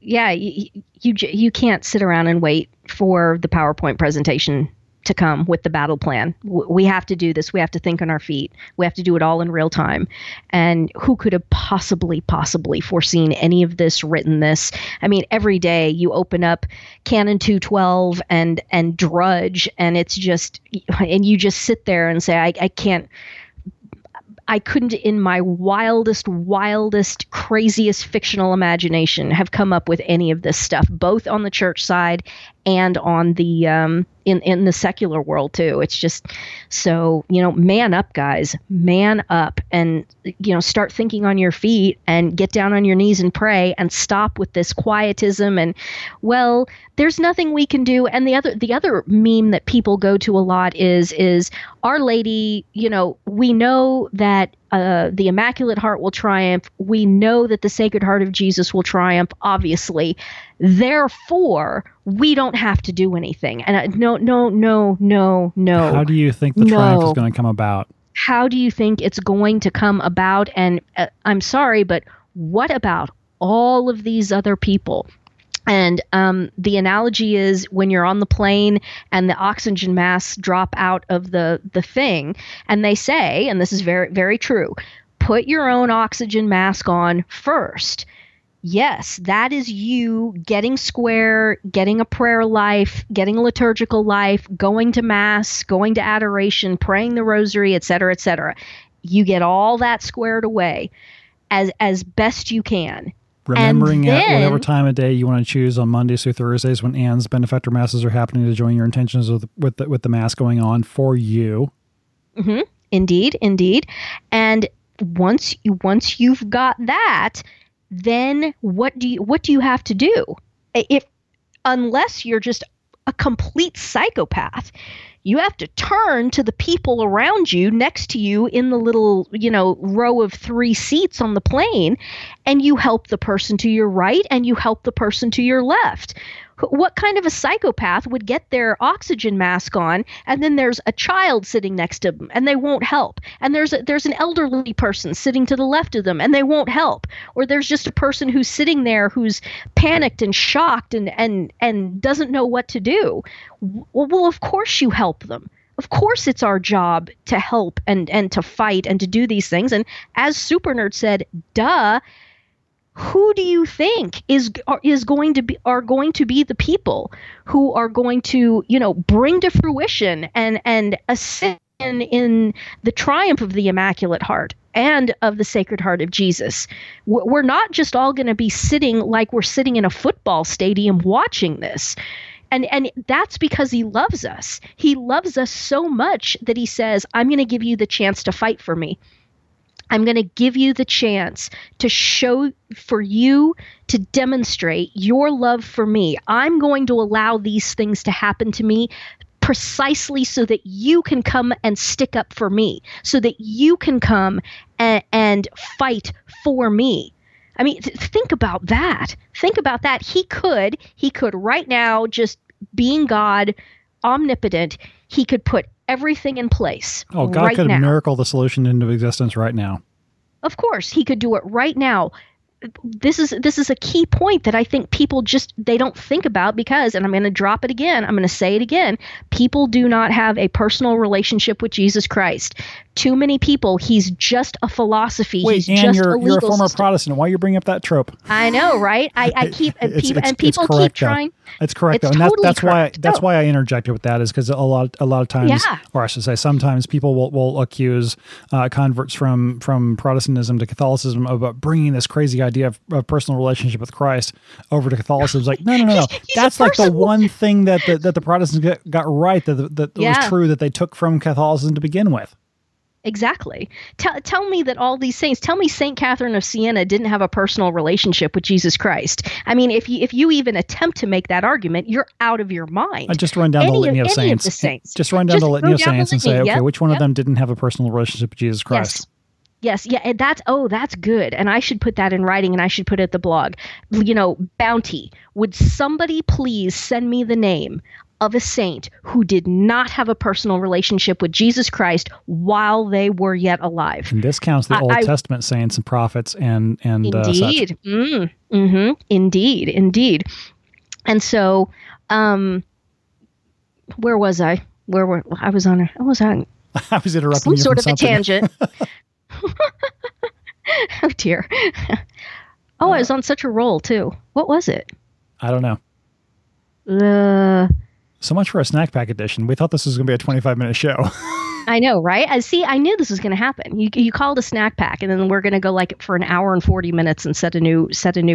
yeah, you can't sit around and wait for the PowerPoint presentation to come with the battle plan. We have to do this. We have to think on our feet. We have to do it all in real time. And who could have possibly foreseen any of this, written this? I mean, every day you open up Canon 212 and Drudge, and it's just, and you just sit there and say, I couldn't in my wildest, craziest fictional imagination have come up with any of this stuff, both on the church side and on the in the secular world too. It's just, so, you know, man up, guys, man up, and, you know, start thinking on your feet and get down on your knees and pray and stop with this quietism and, well, there's nothing we can do. And the other meme that people go to a lot is Our Lady, you know, we know that the Immaculate Heart will triumph. We know that the Sacred Heart of Jesus will triumph, obviously. Therefore, we don't have to do anything. And no. How do you think the triumph is going to come about? How do you think it's going to come about? And I'm sorry, but what about all of these other people? And the analogy is when you're on the plane and the oxygen masks drop out of the thing, and they say, and this is very, very true, put your own oxygen mask on first. Yes, that is you getting square, getting a prayer life, getting a liturgical life, going to mass, going to adoration, praying the rosary, et cetera, et cetera. You get all that squared away as best you can. Remembering then, at whatever time of day you want to choose on Mondays through Thursdays when Anne's benefactor masses are happening to join your intentions with the mass going on for you. Mm-hmm. Indeed, indeed. And once you've got that, then what do you have to do? Unless you're just a complete psychopath, you have to turn to the people around you, next to you in the little, row of three seats on the plane, and you help the person to your right and you help the person to your left. What kind of a psychopath would get their oxygen mask on, and then there's a child sitting next to them, and they won't help? And there's an elderly person sitting to the left of them, and they won't help? Or there's just a person who's sitting there who's panicked and shocked and doesn't know what to do? Well, of course you help them. Of course it's our job to help and to fight and to do these things. And as Super Nerd said, duh. Who do you think are going to be the people who are going to, bring to fruition and assist in the triumph of the Immaculate Heart and of the Sacred Heart of Jesus? We're not just all going to be sitting like we're sitting in a football stadium watching this. And that's because he loves us. He loves us so much that he says, I'm going to give you the chance to fight for me. I'm going to give you the chance to show for you to demonstrate your love for me. I'm going to allow these things to happen to me precisely so that you can come and stick up for me, so that you can come and fight for me. I mean, think about that. Think about that. He could right now, just being God, omnipotent, he could put everything in place. Oh, God right could now. Miracle the solution into existence right now. Of course, he could do it right now. This is a key point that I think people they don't think about because, and I'm going to drop it again, I'm going to say it again, people do not have a personal relationship with Jesus Christ. Too many people, he's just a philosophy. Wait, he's just a legal system. Wait, you're a former Protestant. Why are you bringing up that trope? I know, right? I keep and people keep trying. It's correct, though. And that's correct. Why I interjected with that is because a lot of times, or I should say sometimes, people will accuse converts from Protestantism to Catholicism about bringing this crazy idea of personal relationship with Christ over to Catholicism. It's like, no. That's like the one thing that the Protestants got right, that was true, that they took from Catholicism to begin with. Exactly. Tell me that all these saints, tell me St. Catherine of Siena didn't have a personal relationship with Jesus Christ. I mean, if you even attempt to make that argument, you're out of your mind. Just run down the litany of saints. Just run down the litany of saints and say, okay, which one of them didn't have a personal relationship with Jesus Christ? Yes. Yeah. And that's good. And I should put that in writing and I should put it at the blog. Bounty. Would somebody please send me the name of a saint who did not have a personal relationship with Jesus Christ while they were yet alive? And this counts the Old Testament saints and prophets and indeed. Indeed. And so, where was I? I was interrupting you. Some sort of a tangent. Oh dear. Oh, I was on such a roll too. What was it? I don't know. So much for a snack pack edition. We thought this was going to be a 25-minute show. I know, right? I knew this was going to happen. You called a snack pack, and then we're going to go like for an hour and 40 minutes and set a new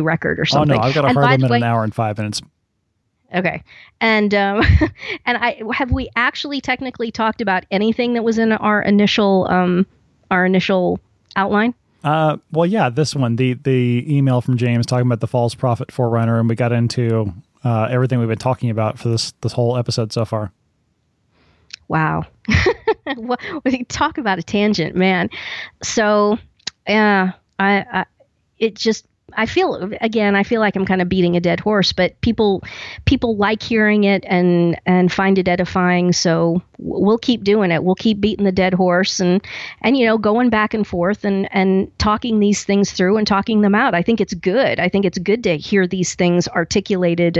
record or something. Oh no, I've got a hard limit an hour and 5 minutes. Okay. And have we actually technically talked about anything that was in our initial outline? Well, yeah, this one, the email from James talking about the false prophet forerunner, and we got into everything we've been talking about for this whole episode so far. Wow. Well, we talk about a tangent, man. So, yeah, I it just I feel like I'm kind of beating a dead horse, but people like hearing it and find it edifying. So we'll keep doing it. We'll keep beating the dead horse and going back and forth and talking these things through and talking them out. I think it's good. I think it's good to hear these things articulated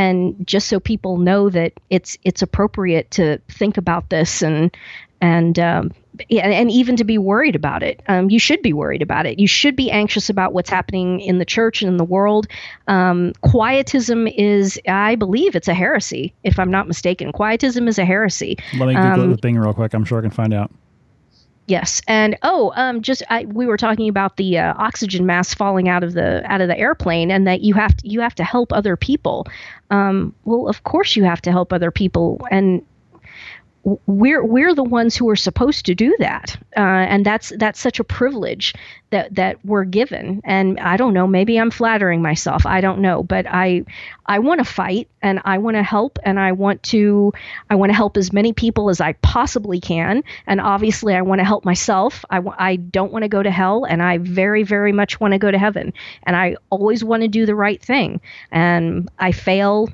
and just so people know that it's appropriate to think about this and even to be worried about it. You should be worried about it. You should be anxious about what's happening in the church and in the world. Quietism is, I believe, it's a heresy, if I'm not mistaken. Quietism is a heresy. Let me Google the thing real quick. I'm sure I can find out. Yes, and we were talking about the oxygen mask falling out of the airplane, and that you have to help other people. Well, of course you have to help other people, and we're the ones who are supposed to do that, and that's such a privilege that we're given. And I don't know, maybe I'm flattering myself. I don't know, but I want to fight, and I want to help, and I want to help as many people as I possibly can. And obviously, I want to help myself. I don't want to go to hell, and I very, very much want to go to heaven. And I always want to do the right thing, and I fail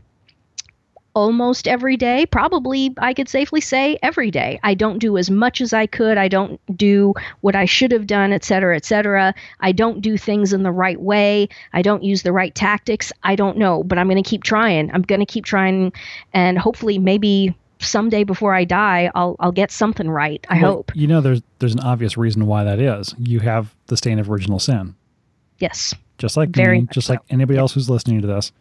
almost every day, probably I could safely say every day. I don't do as much as I could. I don't do what I should have done, et cetera, et cetera. I don't do things in the right way. I don't use the right tactics. I don't know, but I'm going to keep trying. I'm going to keep trying, and hopefully maybe someday before I die, I'll get something right. I hope. You know, there's an obvious reason why that is. You have the stain of original sin. Yes. Just like me, just like anybody else who's listening to this.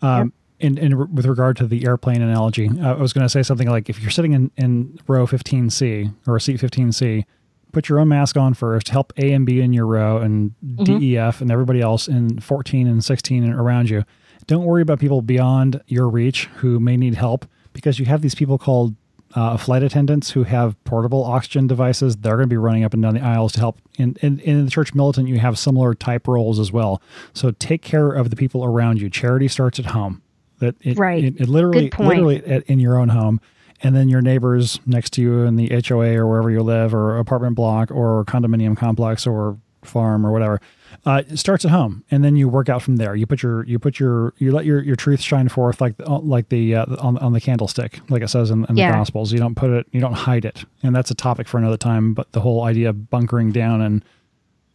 Yep. And with regard to the airplane analogy, I was going to say something like, if you're sitting in row 15C or seat 15C, put your own mask on first, help A and B in your row, and D, E, F, and everybody else in 14 and 16 and around you. Don't worry about people beyond your reach who may need help, because you have these people called flight attendants who have portable oxygen devices. They're going to be running up and down the aisles to help. And in the church militant, you have similar type roles as well. So take care of the people around you. Charity starts at home. It literally in your own home, and then your neighbors next to you in the HOA or wherever you live, or apartment block or condominium complex or farm or whatever. It starts at home, and then you work out from there. You let your truth shine forth like on the candlestick, like it says in the Gospels. You don't put it, you don't hide it, and that's a topic for another time. But the whole idea of bunkering down and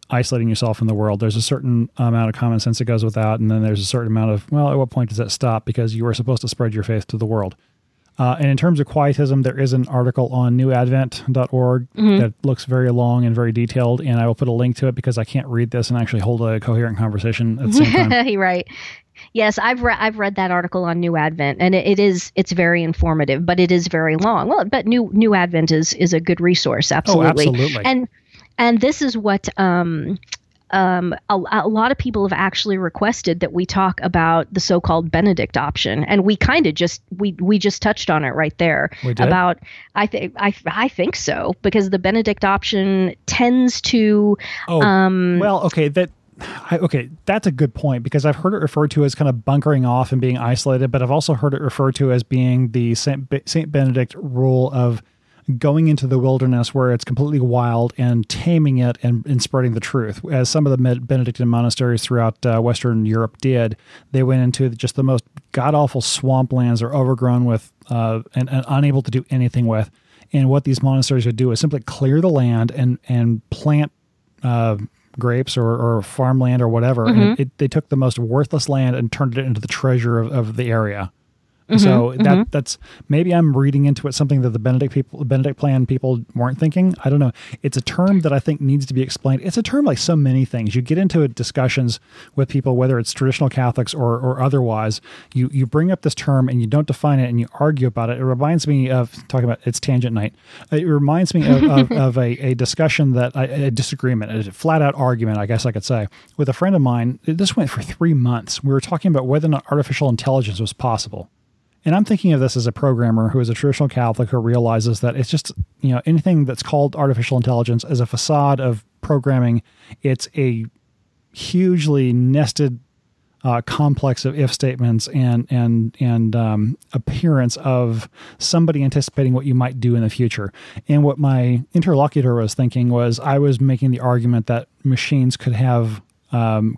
isolating yourself from the world. There's a certain amount of common sense that goes with that, and then there's a certain amount of, at what point does that stop? Because you are supposed to spread your faith to the world. And in terms of quietism, there is an article on newadvent.org that looks very long and very detailed, and I will put a link to it because I can't read this and actually hold a coherent conversation at the same time. Right. Yes, I've read that article on New Advent, and it's very informative, but it is very long. Well, but New Advent is a good resource, absolutely. Oh, absolutely. And this is what a lot of people have actually requested, that we talk about the so-called Benedict option, and we kind of just we just touched on it right there. We did? About I think so, because the Benedict option tends to that's a good point, because I've heard it referred to as kind of bunkering off and being isolated, but I've also heard it referred to as being the Saint Benedict rule of going into the wilderness where it's completely wild and taming it and spreading the truth. As some of the Benedictine monasteries throughout Western Europe did, they went into just the most god-awful swamplands they're overgrown with and unable to do anything with. And what these monasteries would do is simply clear the land and plant grapes or farmland or whatever. Mm-hmm. And they took the most worthless land and turned it into the treasure of the area. So that's maybe I'm reading into it something that the Benedict plan people weren't thinking. I don't know. It's a term that I think needs to be explained. It's a term like so many things. You get into discussions with people, whether it's traditional Catholics or otherwise. You bring up this term and you don't define it and you argue about it. It reminds me of talking about it's tangent night. It reminds me of a discussion that a disagreement, a flat out argument, I guess I could say, with a friend of mine. This went for 3 months. We were talking about whether or not artificial intelligence was possible. And I'm thinking of this as a programmer who is a traditional Catholic who realizes that it's just, anything that's called artificial intelligence is a facade of programming. It's a hugely nested complex of if statements and appearance of somebody anticipating what you might do in the future. And what my interlocutor was thinking was I was making the argument that machines could have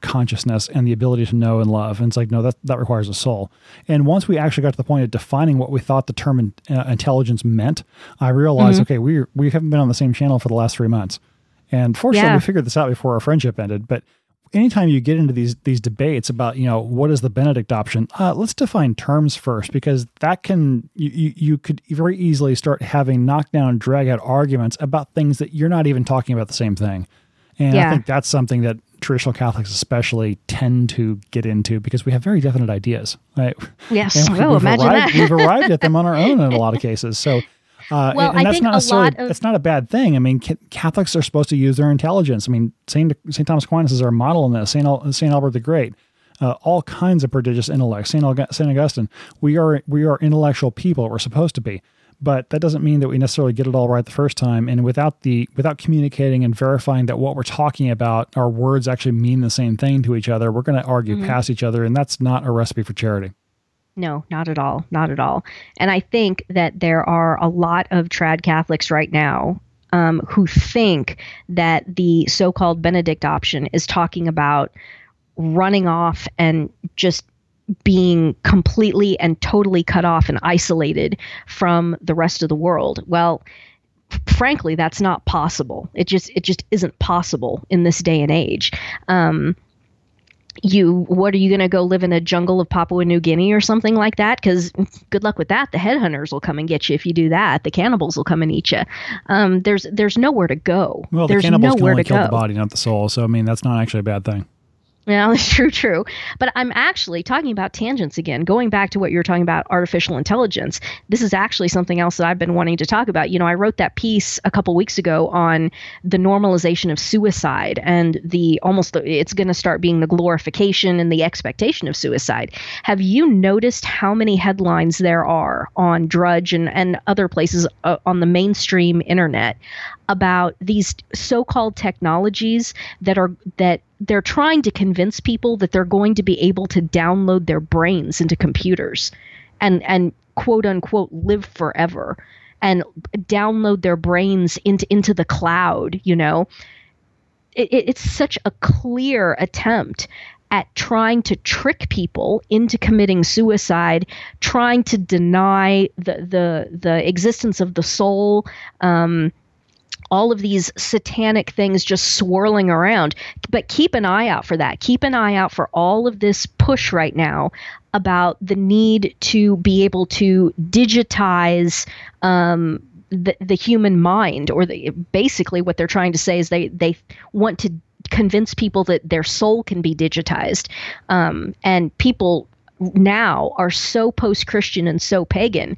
consciousness and the ability to know and love. And it's like, no, that requires a soul. And once we actually got to the point of defining what we thought the term intelligence meant, I realized, okay, we haven't been on the same channel for the last 3 months. And fortunately, we figured this out before our friendship ended. But anytime you get into these debates about, you know, what is the Benedict option, let's define terms first, because that can, you could very easily start having knockdown, drag out arguments about things that you're not even talking about the same thing. And I think that's something that traditional Catholics especially tend to get into, because we have very definite ideas, right? Yes, well, imagine that. We've arrived at them on our own in a lot of cases. So, that's not a bad thing. I mean, Catholics are supposed to use their intelligence. I mean, St. Thomas Aquinas is our model in this, St. Albert the Great, all kinds of prodigious intellects, St. Augustine. We are intellectual people. We're supposed to be. But that doesn't mean that we necessarily get it all right the first time. And without communicating and verifying that what we're talking about, our words actually mean the same thing to each other, we're going to argue past each other. And that's not a recipe for charity. No, not at all. Not at all. And I think that there are a lot of trad Catholics right now who think that the so-called Benedict option is talking about running off and just being completely and totally cut off and isolated from the rest of the world. Well, frankly, that's not possible. It just isn't possible in this day and age. What are you going to go live in a jungle of Papua New Guinea or something like that? Because good luck with that. The headhunters will come and get you if you do that. The cannibals will come and eat you. There's nowhere to go. Well, the cannibals can only kill the body, not the soul. So, I mean, that's not actually a bad thing. Yeah, that's true. But I'm actually talking about tangents again, going back to what you were talking about, artificial intelligence. This is actually something else that I've been wanting to talk about. You know, I wrote that piece a couple weeks ago on the normalization of suicide and it's going to start being the glorification and the expectation of suicide. Have you noticed how many headlines there are on Drudge and other places on the mainstream internet about these so-called technologies that they're trying to convince people that they're going to be able to download their brains into computers and quote unquote live forever and download their brains into the cloud, you know? It's such a clear attempt at trying to trick people into committing suicide, trying to deny the existence of the soul, all of these satanic things just swirling around. But keep an eye out for that. Keep an eye out for all of this push right now about the need to be able to digitize the human mind, or basically what they're trying to say is they want to convince people that their soul can be digitized. And people now are so post-Christian and so pagan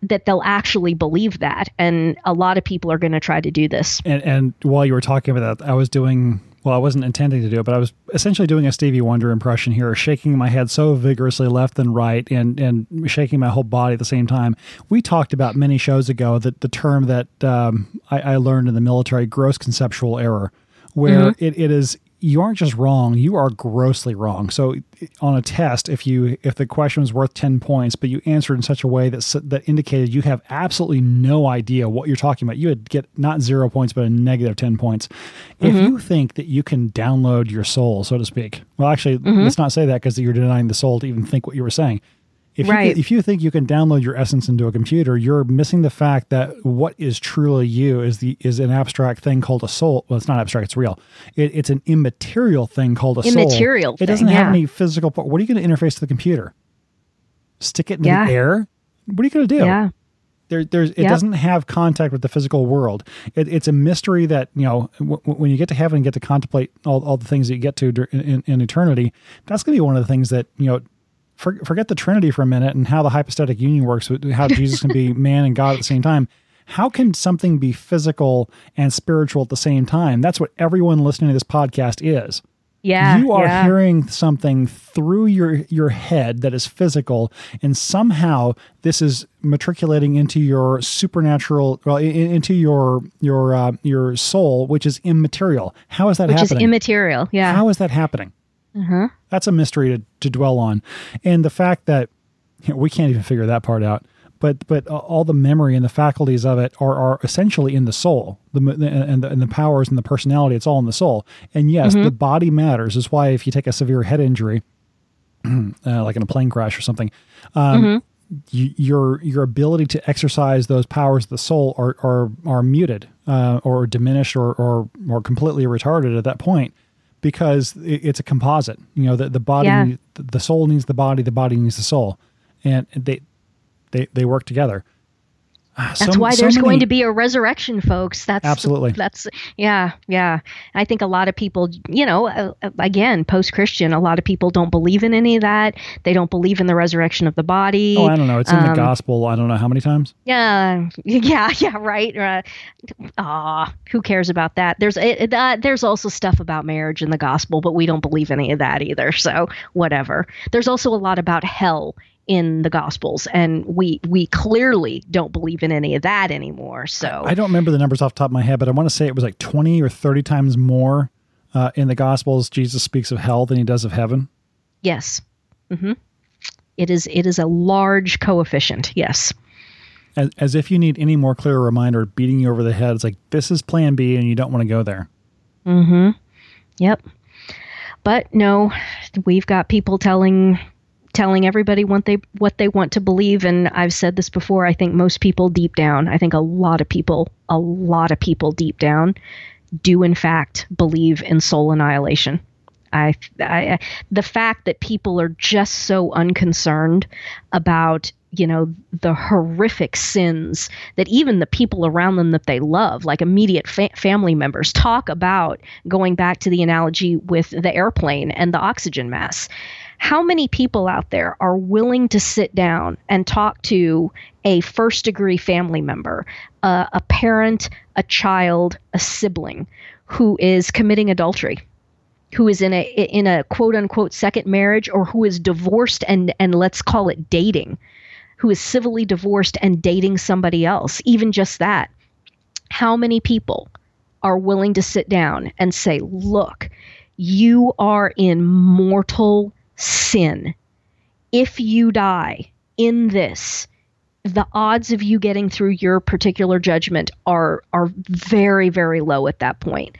that they'll actually believe that. And a lot of people are going to try to do this. And while you were talking about that, I was doing, well, I wasn't intending to do it, but I was essentially doing a Stevie Wonder impression here, shaking my head so vigorously left and right and shaking my whole body at the same time. We talked about many shows ago that the term that I learned in the military, gross conceptual error, where it is, you aren't just wrong, you are grossly wrong. So on a test, if the question was worth 10 points, but you answered in such a way that indicated you have absolutely no idea what you're talking about, you would get not 0 points, but a negative 10 points. If you think that you can download your soul, so to speak, well, actually, let's not say that, because you're denying the soul to even think what you were saying. If you think you can download your essence into a computer, you're missing the fact that what is truly you is an abstract thing called a soul. Well, it's not abstract; it's real. It's an immaterial thing called a soul. Immaterial. It doesn't have any physical. What are you going to interface to the computer? Stick it in the air? What are you going to do? Yeah. It doesn't have contact with the physical world. It's a mystery that, you know, when you get to heaven and get to contemplate all the things that you get to in eternity, that's going to be one of the things that, you know. Forget the Trinity for a minute and how the hypostatic union works, how Jesus can be man and God at the same time. How can something be physical and spiritual at the same time? That's what everyone listening to this podcast is. Yeah, you are hearing something through your head that is physical, and somehow this is matriculating into your supernatural, well, into your soul, which is immaterial. How is that happening? Which is immaterial. Yeah. How is that happening? Uh-huh. That's a mystery to dwell on. And the fact that, you know, we can't even figure that part out, but all the memory and the faculties of it are essentially in the soul, and the powers and the personality. It's all in the soul. And yes, the body matters. Is why if you take a severe head injury, like in a plane crash or something, your ability to exercise those powers of the soul are muted or diminished or completely retarded at that point, because it's a composite. You know, the body, the soul needs the body needs the soul, and they work together. That's why there's going to be a resurrection, folks. That's absolutely. Yeah. I think a lot of people, you know, again, post-Christian, a lot of people don't believe in any of that. They don't believe in the resurrection of the body. Oh, I don't know. It's in the gospel. I don't know how many times. Yeah. Right. Who cares about that? There's also stuff about marriage in the gospel, but we don't believe any of that either. So whatever. There's also a lot about hell in the Gospels, and we clearly don't believe in any of that anymore. So I don't remember the numbers off the top of my head, but I want to say it was like 20 or 30 times more in the Gospels Jesus speaks of hell than he does of heaven. Yes. Mm-hmm. It is a large coefficient. Yes. As if you need any more clear reminder beating you over the head. It's like, this is plan B and you don't want to go there. Mm-hmm. Yep. But no, we've got people telling everybody what they want to believe. And I've said this before, I think most people deep down, I think a lot of people deep down do in fact believe in soul annihilation. I the fact that people are just so unconcerned about, you know, the horrific sins that even the people around them that they love, like immediate family members, talk about, going back to the analogy with the airplane and the oxygen mask. How many people out there are willing to sit down and talk to a first-degree family member, a parent, a child, a sibling who is committing adultery, who is in a quote-unquote second marriage, or who is divorced and let's call it dating, who is civilly divorced and dating somebody else, even just that? How many people are willing to sit down and say, look, you are in mortal sin. If you die in this, the odds of you getting through your particular judgment are very, very low at that point.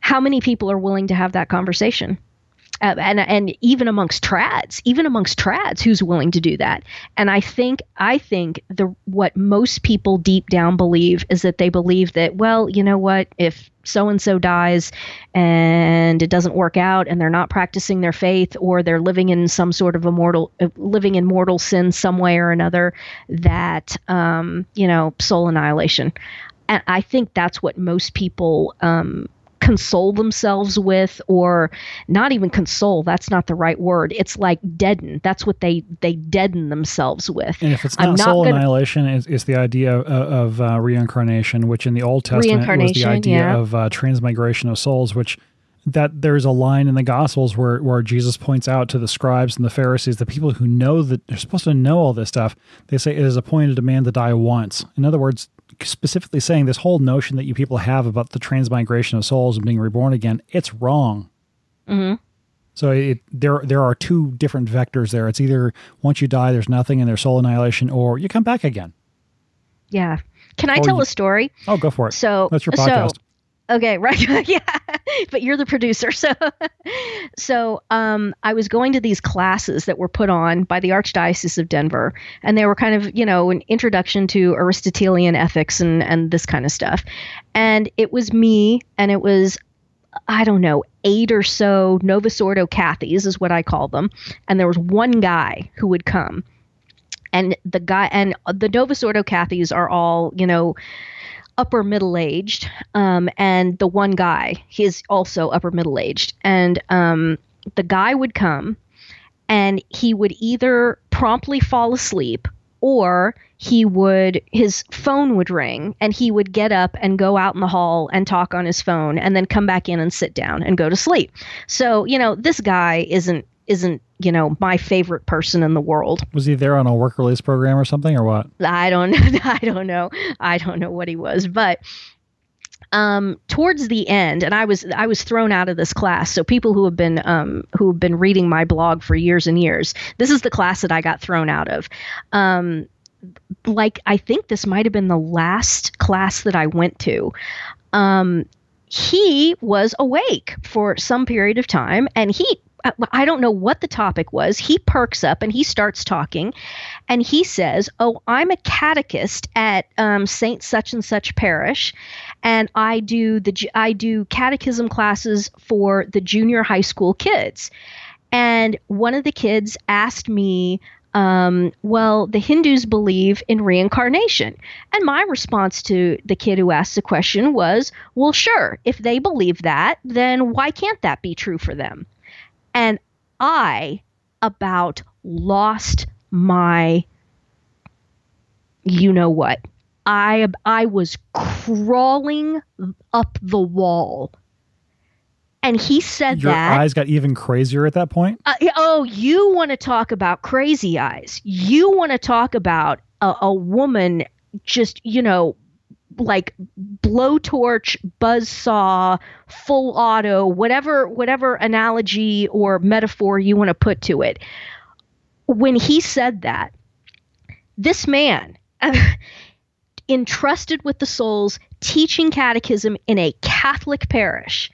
How many people are willing to have that conversation? And even amongst trads, who's willing to do that? And I think what most people deep down believe is that they believe that, well, you know what, if so-and-so dies and it doesn't work out and they're not practicing their faith, or they're living in some sort of mortal sin some way or another, that, you know, soul annihilation. And I think that's what most people, console themselves with, or not even console, that's not the right word. It's like deaden. That's what they deaden themselves with. And if it's not soul annihilation, it's the idea of reincarnation, which in the Old Testament was the idea of transmigration of souls, which that there's a line in the Gospels where Jesus points out to the scribes and the Pharisees, the people who know that they're supposed to know all this stuff. They say, it is appointed a man to die once. In other words, specifically saying this whole notion that you people have about the transmigration of souls and being reborn again, it's wrong. Mm-hmm. So there are two different vectors there. It's either once you die, there's nothing and there's soul annihilation, or you come back again. Yeah. Can I tell a story? Oh, go for it. So that's your podcast. Okay, right. Yeah. But you're the producer. So I was going to these classes that were put on by the Archdiocese of Denver, and they were kind of, you know, an introduction to Aristotelian ethics and this kind of stuff. And it was me, and it was, I don't know, 8 or so Novus Ordo Cathys is what I call them. And there was one guy who would come. And the guy, and the Novus Ordo Cathys are all, you know, upper middle-aged, and the one guy, he's also upper middle-aged. And the guy would come, and he would either promptly fall asleep, or his phone would ring, and he would get up and go out in the hall and talk on his phone, and then come back in and sit down and go to sleep. So, you know, this guy isn't, you know, my favorite person in the world. Was he there on a work release program or something, or what? I don't know. I don't know what he was, but towards the end, and I was thrown out of this class. So people who have been reading my blog for years and years, this is the class that I got thrown out of. like, I think this might have been the last class that I went to. He was awake for some period of time, and he, I don't know what the topic was. He perks up and he starts talking, and he says, "Oh, I'm a catechist at Saint such and such parish, and I do catechism classes for the junior high school kids." And one of the kids asked me, well, the Hindus believe in reincarnation. And my response to the kid who asked the question was, well, sure, if they believe that, then why can't that be true for them? And I about lost my you-know-what. I was crawling up the wall. And he said that. Your eyes got even crazier at that point? You want to talk about crazy eyes. You want to talk about a woman just, you know, like blowtorch, buzzsaw, full auto, whatever analogy or metaphor you want to put to it. When he said that, this man entrusted with the souls, teaching catechism in a Catholic parish,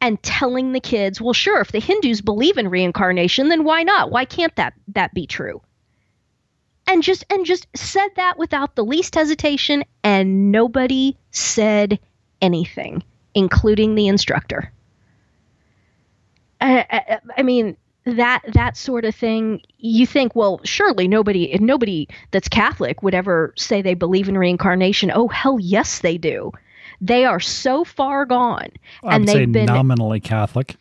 and telling the kids, well, sure, if the Hindus believe in reincarnation, then why not? Why can't that be true? And just said that without the least hesitation, and nobody said anything, including the instructor. I mean, that sort of thing, you think, well, surely nobody that's Catholic would ever say they believe in reincarnation. Oh, hell yes, they do. They are so far gone. Well, and they've been nominally Catholic.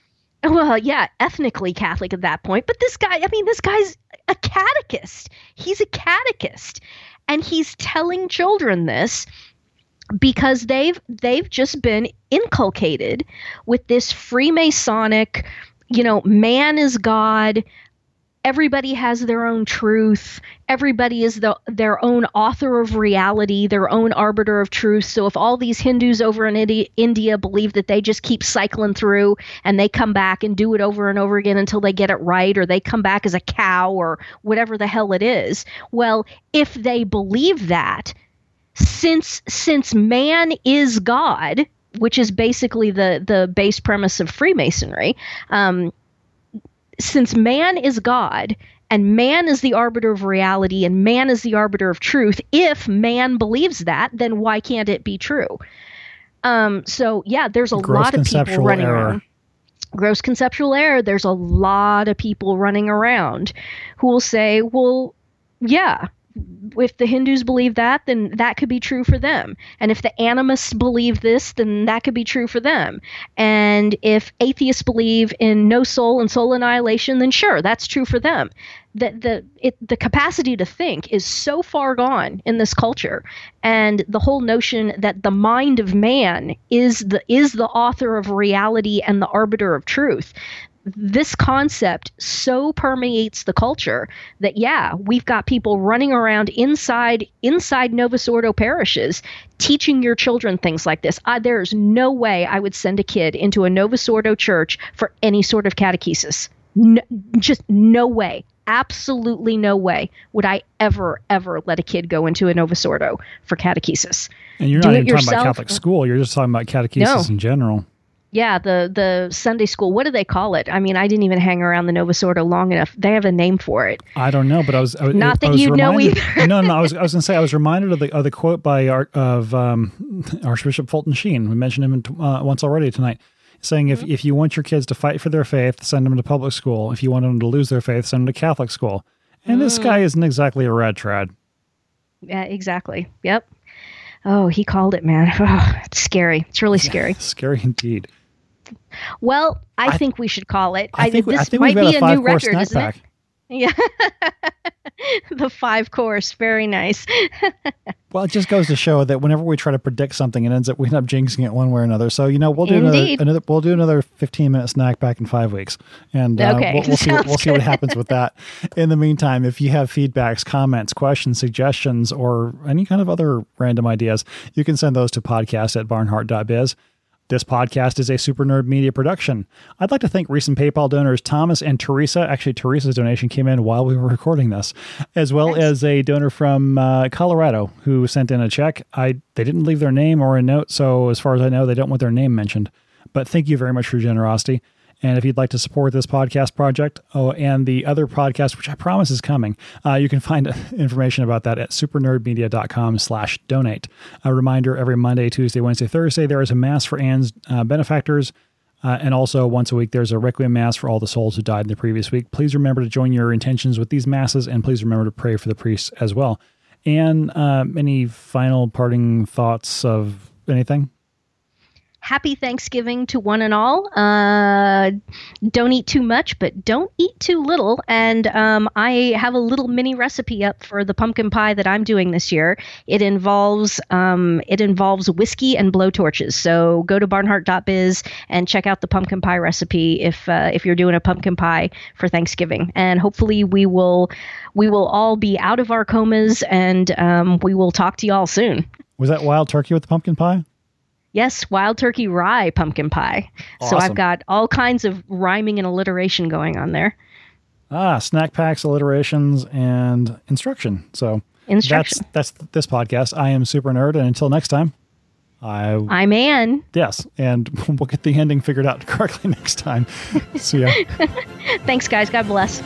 Well, yeah, ethnically Catholic at that point. But this guy, I mean, this guy's a catechist. He's a catechist. And he's telling children this because they've just been inculcated with this Freemasonic, you know, man is God. Everybody has their own truth. Everybody is their own author of reality, their own arbiter of truth. So if all these Hindus over in India believe that they just keep cycling through and they come back and do it over and over again until they get it right, or they come back as a cow or whatever the hell it is, well, if they believe that, since man is God, which is basically the base premise of Freemasonry, since man is God and man is the arbiter of reality and man is the arbiter of truth, if man believes that, then why can't it be true? So, yeah, there's a lot of people running around. Gross conceptual error. There's a lot of people running around who will say, well, yeah, if the Hindus believe that, then that could be true for them. And if the animists believe this, then that could be true for them. And if atheists believe in no soul and soul annihilation, then sure, that's true for them. The capacity to think is so far gone in this culture. And the whole notion that the mind of man is the author of reality and the arbiter of truth, this concept so permeates the culture that, yeah, we've got people running around inside Novus Ordo parishes teaching your children things like this. There is no way I would send a kid into a Novus Ordo church for any sort of catechesis. No, just no way. Absolutely no way would I ever, ever let a kid go into a Novus Ordo for catechesis. And you're not even talking about Catholic school. You're just talking about catechesis in general. Yeah, the Sunday school, what do they call it? I mean, I didn't even hang around the Novus Ordo long enough. They have a name for it. I don't know, but I was not that you know either. No, I was going to say I was reminded of the quote by Archbishop Fulton Sheen. We mentioned him once already tonight, saying if you want your kids to fight for their faith, send them to public school. If you want them to lose their faith, send them to Catholic school. And this guy isn't exactly a rad trad. Yeah, exactly. Yep. Oh, he called it, man. Oh, it's scary. It's really scary. Scary indeed. Well, I think we should call it. I think might be a new record, isn't it? Yeah. The 5-course. Very nice. Well, it just goes to show that whenever we try to predict something, it ends up we end up jinxing it one way or another. So, you know, we'll do another 15-minute snack back in 5 weeks, and okay, we'll see what happens with that. In the meantime, if you have feedbacks, comments, questions, suggestions, or any kind of other random ideas, you can send those to podcast@barnhart.biz. This podcast is a Super Nerd Media production. I'd like to thank recent PayPal donors Thomas and Teresa. Actually, Teresa's donation came in while we were recording this, as well as a donor from Colorado who sent in a check. They didn't leave their name or a note, so as far as I know, they don't want their name mentioned. But thank you very much for your generosity. And if you'd like to support this podcast project and the other podcast, which I promise is coming, you can find information about that at supernerdmedia.com/donate. A reminder, every Monday, Tuesday, Wednesday, Thursday, there is a Mass for Anne's benefactors. And also once a week, there's a Requiem Mass for all the souls who died in the previous week. Please remember to join your intentions with these Masses, and please remember to pray for the priests as well. And any final parting thoughts of anything? Happy Thanksgiving to one and all. Don't eat too much, but don't eat too little. And I have a little mini recipe up for the pumpkin pie that I'm doing this year. It involves whiskey and blowtorches. So go to barnhart.biz and check out the pumpkin pie recipe if you're doing a pumpkin pie for Thanksgiving. And hopefully we will all be out of our comas, and we will talk to y'all soon. Was that wild turkey with the pumpkin pie? Yes, wild turkey rye pumpkin pie. Awesome. So I've got all kinds of rhyming and alliteration going on there. Snack packs, alliterations, and instruction. So that's this podcast. I am Super Nerd, and until next time, I'm Ann. Yes, and we'll get the ending figured out correctly next time. See ya. Thanks, guys. God bless.